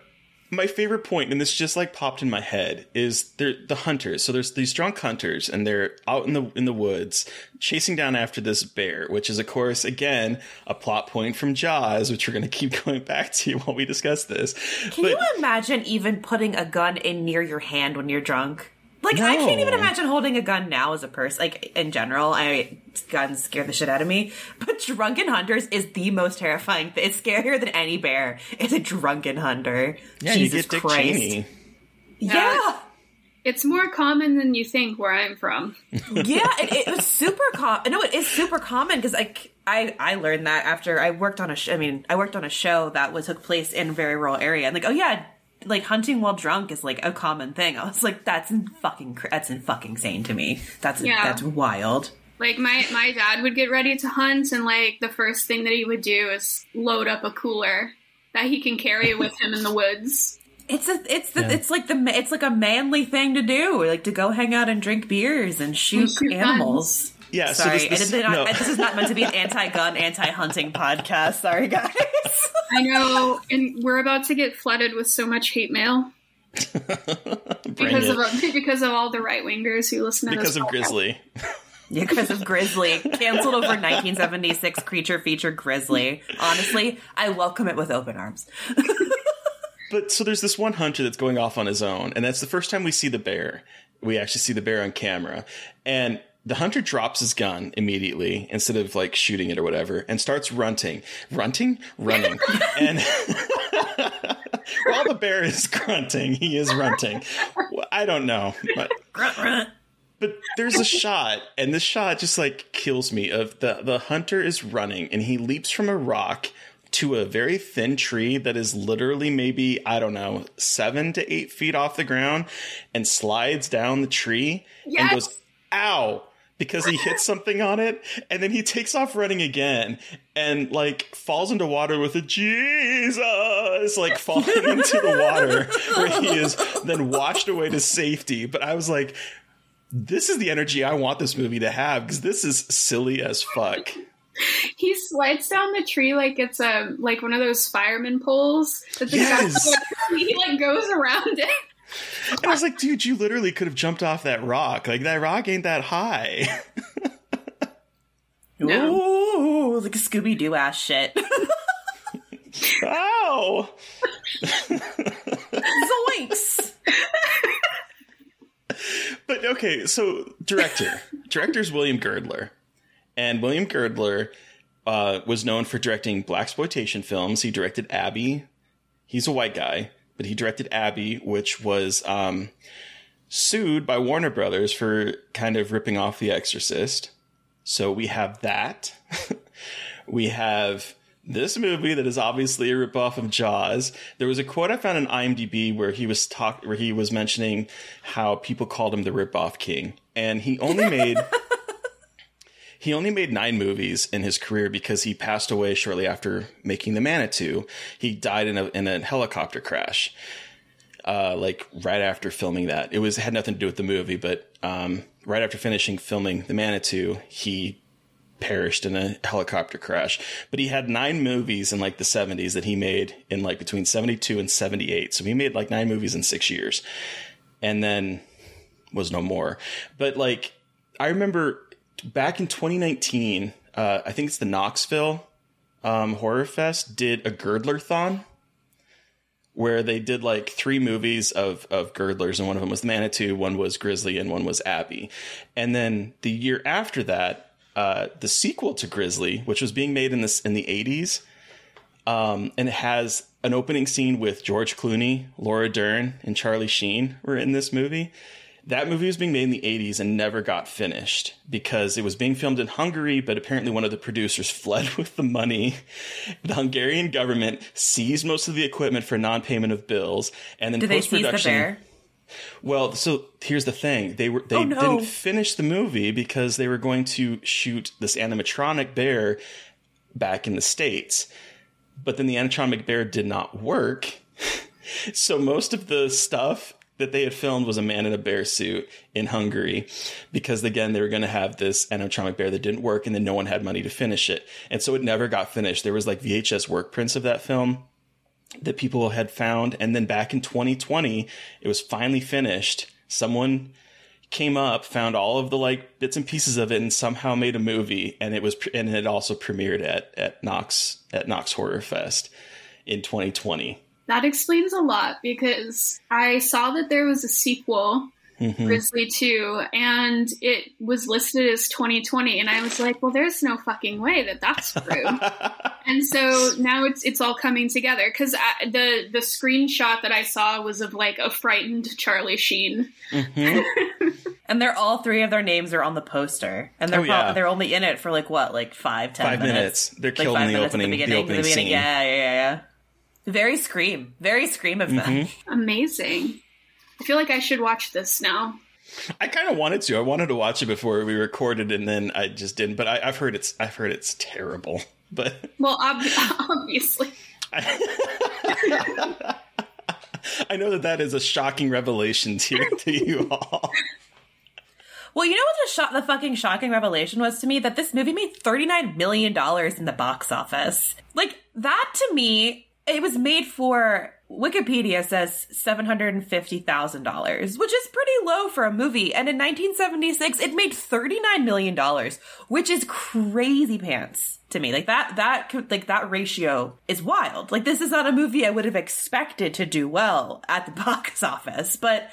My favorite point, and this just like popped in my head, is the hunters. So there's these drunk hunters, and they're out in the woods chasing down after this bear, which is, of course, again, a plot point from Jaws, which we're going to keep going back to while we discuss this. Can you imagine even putting a gun in near your hand when you're drunk? Like, no. I can't even imagine holding a gun now as a person. Like, in general, guns scare the shit out of me. But drunken hunters is the most terrifying. It's scarier than any bear. It's a drunken hunter. Yeah, Jesus Christ. Dick Cheney. Yeah. It's more common than you think where I'm from. Yeah, it was super common. No, it is super common because I learned that after I worked on a show that took place in a very rural area. And like, oh yeah, like hunting while drunk is like a common thing. I was like, that's fucking insane to me. That's wild. Like my dad would get ready to hunt, and like the first thing that he would do is load up a cooler that he can carry with him in the woods. It's like a manly thing to do, like to go hang out and drink beers and shoot animals. Guns. Yeah, sorry. This is not meant to be an anti-gun, anti-hunting podcast. Sorry, guys. I know, and we're about to get flooded with so much hate mail because of all the right-wingers who listen to this. Because of Grizzly. Yeah, because of Grizzly. Canceled over 1976 creature feature Grizzly. Honestly, I welcome it with open arms. But so there's this one hunter that's going off on his own, and that's the first time we see the bear. We actually see the bear on camera, and the hunter drops his gun immediately instead of like shooting it or whatever, and starts running. And while the bear is grunting, he is running. Well, I don't know. But there's a shot, and this shot just like kills me, of the hunter is running, and he leaps from a rock to a very thin tree that is literally maybe, I don't know, 7 to 8 feet off the ground, and slides down the tree and goes, ow, because he hits something on it, and then he takes off running again and like falls into water with a Jesus, like falling into the water, where he is then washed away to safety. But I was like, this is the energy I want this movie to have, because this is silly as fuck. He slides down the tree like it's like one of those fireman poles that the guy, he like goes around it. And I was like, dude, you literally could have jumped off that rock. Like, that rock ain't that high. No. Ooh, like a Scooby-Doo ass shit. Ow! Zoinks! But okay, so director's William Girdler, and William Girdler was known for directing blaxploitation films. He directed Abby. He's a white guy, but he directed Abby, which was sued by Warner Brothers for kind of ripping off The Exorcist. So we have that. We have this movie that is obviously a ripoff of Jaws. There was a quote I found on IMDb where he was mentioning how people called him the ripoff king, and he only made 9 movies in his career because he passed away shortly after making The Manitou. He died in a helicopter crash, like right after filming that. It had nothing to do with the movie, but right after finishing filming The Manitou, he perished in a helicopter crash. But he had 9 movies in like the 70s that he made in like between 72 and 78. So he made like 9 movies in 6 years and then was no more. But like, I remember back in 2019, I think it's the Knoxville Horror Fest did a Girdler-thon where they did like 3 movies of Girdlers, and one of them was The Manitou, one was Grizzly, and one was Abby. And then the year after that, the sequel to Grizzly, which was being made in the 80s, and it has an opening scene with George Clooney, Laura Dern, and Charlie Sheen were in this movie. That movie was being made in the 80s and never got finished because it was being filmed in Hungary, but apparently one of the producers fled with the money. The Hungarian government seized most of the equipment for non-payment of bills, and then post-production... Did they seize the bear? Well, so here's the thing. They didn't finish the movie because they were going to shoot this animatronic bear back in the States. But then the animatronic bear did not work. So most of the stuff that they had filmed was a man in a bear suit in Hungary because, again, they were going to have this animatronic bear that didn't work, and then no one had money to finish it. And so it never got finished. There was like VHS work prints of that film that people had found. And then back in 2020, it was finally finished. Someone came up, found all of the like bits and pieces of it, and somehow made a movie. And it also premiered at Knox Horror Fest in 2020. That explains a lot, because I saw that there was a sequel, Grizzly 2, and it was listed as 2020. And I was like, well, there's no fucking way that that's true. And so now it's all coming together, because the screenshot that I saw was of like a frightened Charlie Sheen, and they're all 3 of their names are on the poster, and they're only in it for like what, like 5 minutes. They're killed in the opening. The opening scene. Yeah. Very scream of them. Amazing. I feel like I should watch this now. I kind of wanted to. I wanted to watch it before we recorded, and then I just didn't. But I've heard it's terrible. But well, obviously, I know that is a shocking revelation to you all. Well, you know what the fucking shocking revelation was to me? That this movie made $39 million in the box office. Like, that to me, it was made for, Wikipedia says, $750,000, which is pretty low for a movie. And in 1976, it made $39 million, which is crazy pants to me. Like that ratio is wild. Like, this is not a movie I would have expected to do well at the box office, but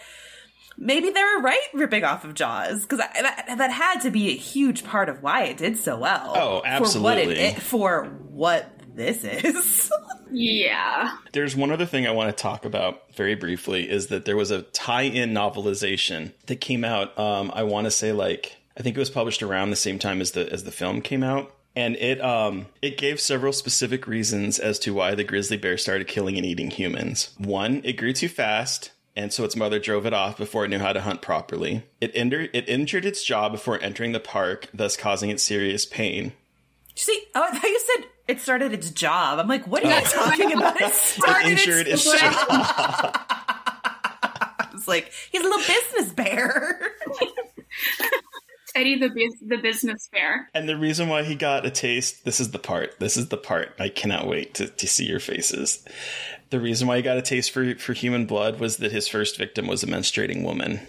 maybe they were right ripping off of Jaws, because that had to be a huge part of why it did so well. Oh, absolutely. For what this is. Yeah. There's one other thing I want to talk about very briefly, is that there was a tie-in novelization that came out. I want to say, like, I think it was published around the same time as the film came out. And it gave several specific reasons as to why the grizzly bear started killing and eating humans. 1, it grew too fast, and so its mother drove it off before it knew how to hunt properly. It injured its jaw before entering the park, thus causing it serious pain. See, I thought you said it started its job. I'm like, what are you talking about? It started its job. It's like, he's a little business bear. Teddy the business bear. And the reason why he got a taste, this is the part, I cannot wait to see your faces. The reason why he got a taste for human blood was that his first victim was a menstruating woman.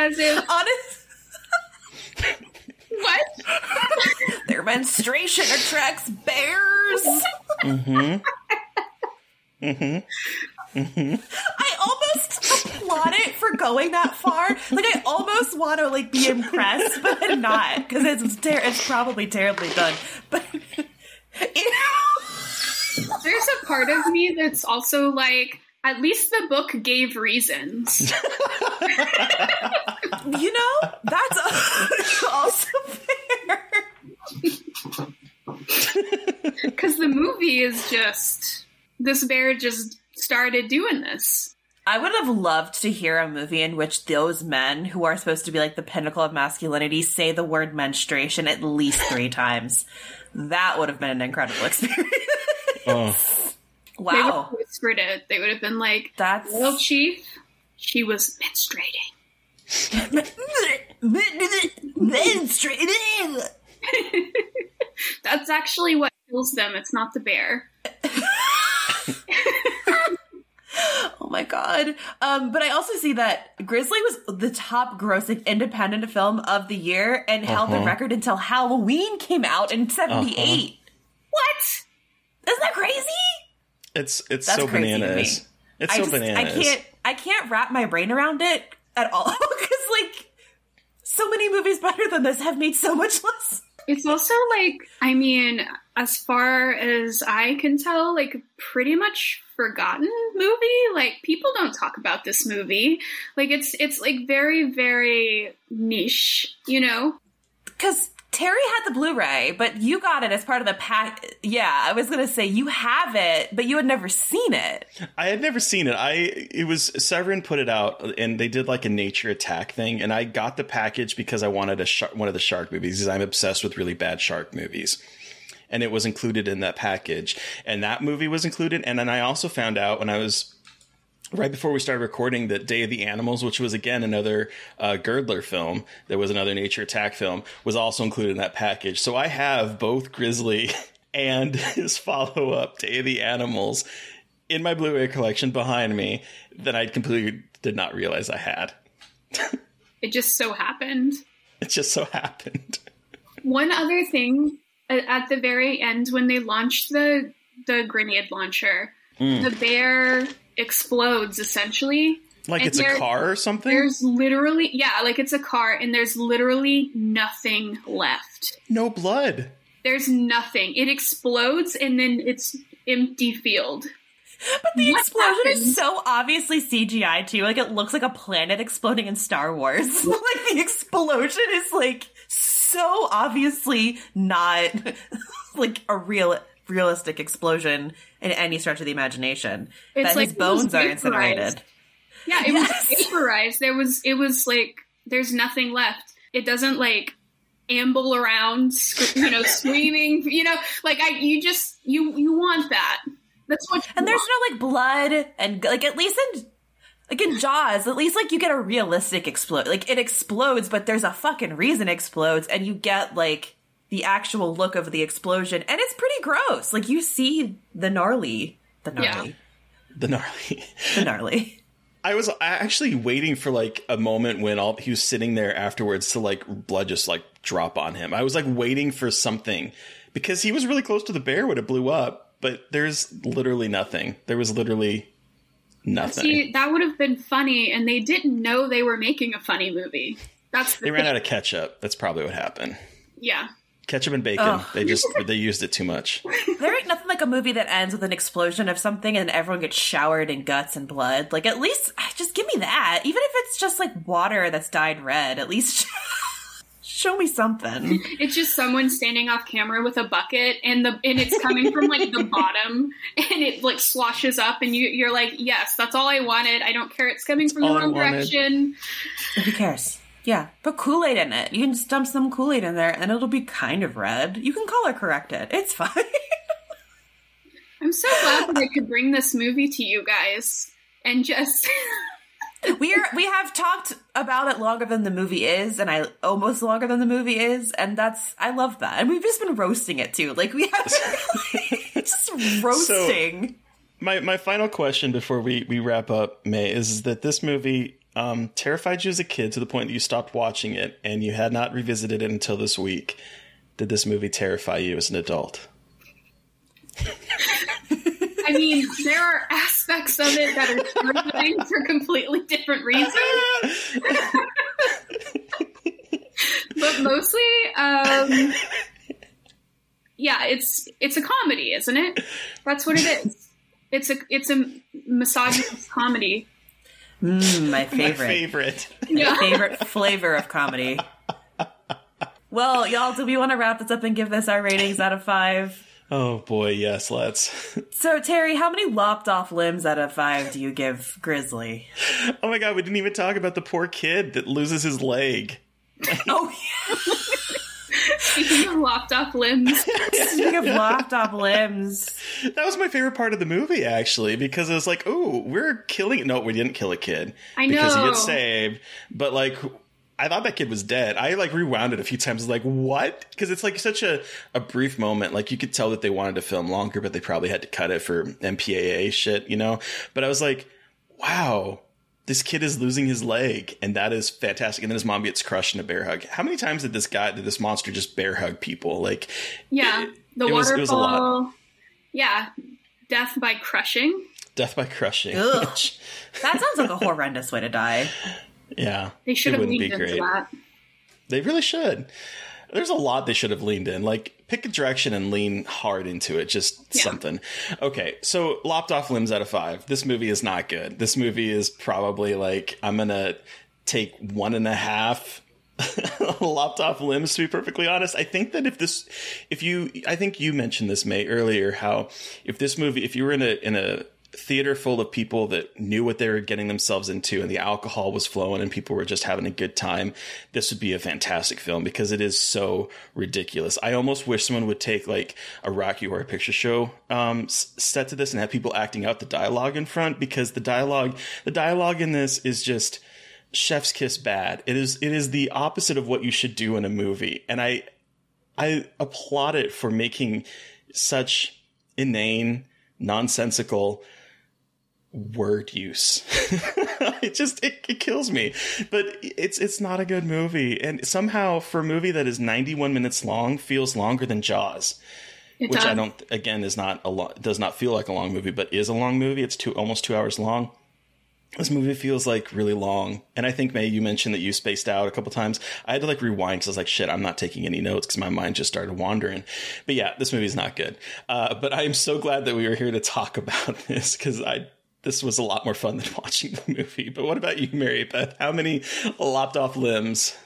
As if... Honest. What? menstruation attracts bears. Mm-hmm. Mm-hmm. Mm-hmm. I almost applaud it for going that far. Like, I almost want to, like, be impressed, but not. Because it's probably terribly done. But, you know. There's a part of me that's also like, at least the book gave reasons. You know, that's also fair. Because the movie is just, this bear just started doing this. I would have loved to hear a movie in which those men, who are supposed to be like the pinnacle of masculinity, say the word menstruation at least 3 times. That would have been an incredible experience. Oh. Wow. They would have whispered it. They would have been like, "That's well, Chief, she was menstruating." Menstruating. That's actually what kills them. It's not the bear. Oh my god. But I also see that Grizzly was the top grossing independent film of the year and held the record until Halloween came out in 1978. What? Isn't that crazy? It's That's so bananas. It's so bananas. I can't wrap my brain around it at all, because like so many movies better than this have made so much less. It's also like, I mean, as far as I can tell, like pretty much forgotten movie. Like people don't talk about this movie. Like it's like very, very niche, you know? Because Terry had the Blu-ray, but you got it as part of the pack. Yeah, I was going to say you have it, but you had never seen it. I had never seen it. It was Severin put it out and they did like a nature attack thing. And I got the package because I wanted one of the shark movies, because I'm obsessed with really bad shark movies. And it was included in that package. And that movie was included. And then I also found out when I was right before we started recording that Day of the Animals, which was, again, another Girdler film, there was another nature attack film, was also included in that package. So I have both Grizzly and his follow-up, Day of the Animals, in my Blu-ray collection behind me that I completely did not realize I had. It just so happened. It just so happened. One other thing, at the very end, when they launched the grenade launcher, the bear explodes essentially, like, and it's a car or something. There's literally, yeah, like it's a car, and there's literally nothing left. No blood. There's nothing. It explodes, and then it's empty field. But the explosion is so obviously CGI too. Like it looks like a planet exploding in Star Wars. Like the explosion is like so obviously not like a realistic explosion in any stretch of the imagination. It's that like his bones are incinerated. Yeah, it was vaporized. It was like there's nothing left. It doesn't like amble around, you know, screaming. You know, like you want that. That's what. And there's no like blood, and like at least in Jaws, at least like you get a realistic explode. Like it explodes, but there's a fucking reason it explodes, and you get like the actual look of the explosion, and it's pretty gross. Like you see the gnarly. I was actually waiting for like a moment when he was sitting there afterwards to like blood just like drop on him. I was like waiting for something, because he was really close to the bear when it blew up, but there's literally nothing. There was literally nothing. See, that would have been funny, and they didn't know they were making a funny movie. They ran out of ketchup. That's probably what happened. Yeah. Ketchup and bacon. Ugh. They used it too much. There ain't nothing like a movie that ends with an explosion of something and everyone gets showered in guts and blood. Like, at least just give me that. Even if it's just like water that's dyed red, at least show me something. It's just someone standing off camera with a bucket and it's coming from like the bottom and it like sloshes up and you're like, yes, that's all I wanted. I don't care. It's coming from the wrong direction. Who cares? Yeah, put Kool-Aid in it. You can just dump some Kool-Aid in there, and it'll be kind of red. You can color correct it. It's fine. I'm so glad that I could bring this movie to you guys and just... we have talked about it longer than the movie is, and almost longer than the movie is, and that's... I love that. And we've just been roasting it, too. Like, we have... just roasting. So, my final question before we wrap up, Mae, is that this movie... terrified you as a kid to the point that you stopped watching it and you had not revisited it until this week. Did this movie terrify you as an adult? I mean, there are aspects of it that are terrifying for completely different reasons. But mostly, yeah, it's a comedy, isn't it? That's what it is. It's a misogynist comedy. My favorite. My favorite flavor of comedy. Well, y'all, do we want to wrap this up and give this our ratings out of 5? Oh boy, yes, let's. So, Terry, how many lopped off limbs out of 5 do you give Grizzly? Oh my god, we didn't even talk about the poor kid that loses his leg. Oh yeah. Speaking of lopped off limbs. Speaking of lopped off limbs. That was my favorite part of the movie, actually, because it was like, oh, we're killing. No, we didn't kill a kid. I know. Because he gets saved. But like, I thought that kid was dead. I like rewound it a few times. Like, what? Because it's like such a brief moment. Like, you could tell that they wanted to film longer, but they probably had to cut it for MPAA shit, you know? But I was like, wow, this kid is losing his leg, and that is fantastic. And then his mom gets crushed in a bear hug. How many times did this monster just bear hug people? Like, yeah, it waterfall. It was a lot. Yeah, death by crushing. Death by crushing. That sounds like a horrendous way to die. Yeah, they should have leaned into that. They really should. There's a lot they should have leaned in. Like, pick a direction and lean hard into it. Just something. Okay, so lopped off limbs out of 5. This movie is not good. This movie is probably like, I'm gonna take 1.5 lopped off limbs, to be perfectly honest. I think that I think you mentioned this, Mae, earlier, how if this movie, if you were in a theater full of people that knew what they were getting themselves into and the alcohol was flowing and people were just having a good time, this would be a fantastic film because it is so ridiculous. I almost wish someone would take like a Rocky Horror Picture Show set to this and have people acting out the dialogue in front, because the dialogue in this is just chef's kiss bad. It is the opposite of what you should do in a movie. And I applaud it for making such inane, nonsensical word use. it kills me, but it's not a good movie. And somehow, for a movie that is 91 minutes long, feels longer than Jaws, which I don't, again, is not a lot, does not feel like a long movie, but is a long movie. It's almost 2 hours long. This movie feels like really long. And I think, Mae, you mentioned that you spaced out a couple times. I had to like rewind because I was like, shit, I'm not taking any notes because my mind just started wandering. But yeah, this movie's not good. But I am so glad that we were here to talk about this, because this was a lot more fun than watching the movie. But what about you, Mary Beth? How many lopped off limbs?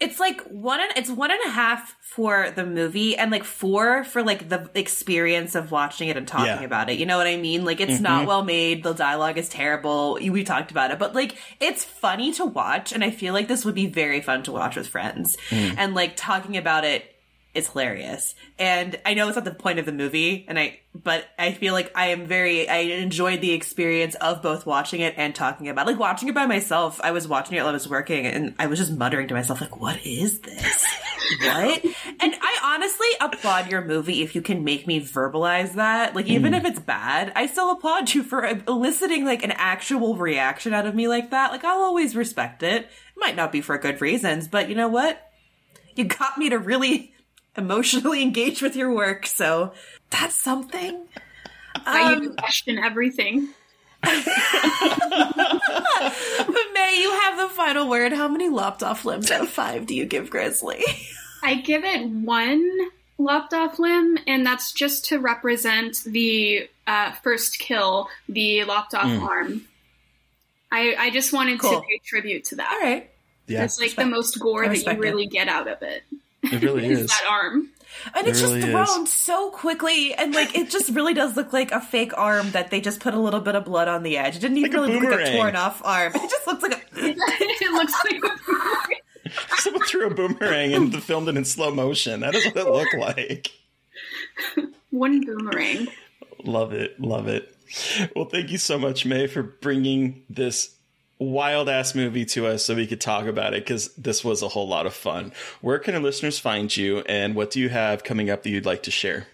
It's like 1.5 for the movie and like 4 for like the experience of watching it and talking about it. You know what I mean? Like, it's not well made. The dialogue is terrible. We talked about it, but like, it's funny to watch. And I feel like this would be very fun to watch with friends. And like, talking about it is hilarious. And I know it's not the point of the movie, but I feel like I enjoyed the experience of both watching it and talking about it. Like, watching it by myself, I was watching it while I was working, and I was just muttering to myself, like, what is this? What? And I honestly applaud your movie if you can make me verbalize that. Like, even if it's bad, I still applaud you for eliciting, like, an actual reaction out of me like that. Like, I'll always respect it. It might not be for good reasons, but you know what? You got me to really emotionally engaged with your work, so... That's something. I question everything. But Mae, you have the final word. How many lopped off limbs out of 5 do you give Grizzly? I give it 1 lopped off limb, and that's just to represent the first kill, the lopped off arm. I just wanted to pay tribute to that. All right. Yeah. It's like the most gore that you really get out of it. It really is. That arm. And it's just thrown so quickly, and like, it just really does look like a fake arm that they just put a little bit of blood on the edge. It didn't even really look like a torn off arm. It just looks like it looks like a boomerang. Someone threw a boomerang and filmed it in slow motion. That is what it looked like. One boomerang. Love it, love it. Well, thank you so much, Mae, for bringing this wild ass movie to us so we could talk about it, because this was a whole lot of fun. Where can our listeners find you, and what do you have coming up that you'd like to share?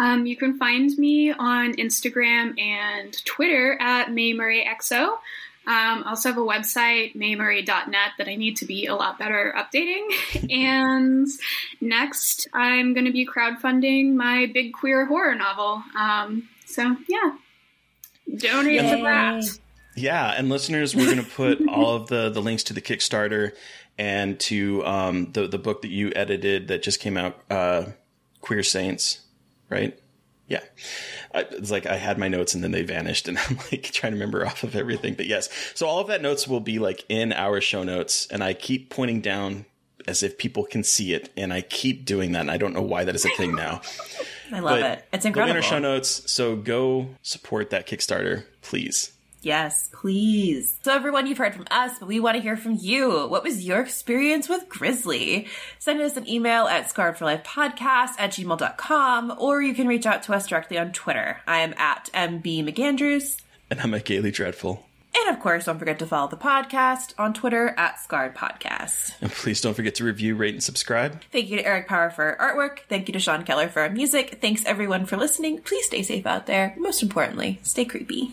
You can find me on Instagram and Twitter at Mae Murray XO. Also have a website, maymurray.net, that I need to be a lot better updating. And next, I'm going to be crowdfunding my big queer horror novel. So, yeah. Donate to that. Yeah, and listeners, we're going to put all of the links to the Kickstarter and to the book that you edited that just came out, Queer Saints, right? Yeah. It's like I had my notes and then they vanished and I'm like trying to remember off of everything. But yes, so all of that notes will be like in our show notes, and I keep pointing down as if people can see it, and I keep doing that, and I don't know why that is a thing now. I love it. It's incredible. They'll be in our show notes, so go support that Kickstarter, please. Yes, please. So everyone, you've heard from us, but we want to hear from you. What was your experience with Grizzly? Send us an email at scarredforlifepodcast@gmail.com, or you can reach out to us directly on Twitter. I am at MB McAndrews. And I'm at Gaily Dreadful. And of course, don't forget to follow the podcast on Twitter at Scarred Podcast. And please don't forget to review, rate, and subscribe. Thank you to Eric Power for our artwork. Thank you to Sean Keller for our music. Thanks everyone for listening. Please stay safe out there. Most importantly, stay creepy.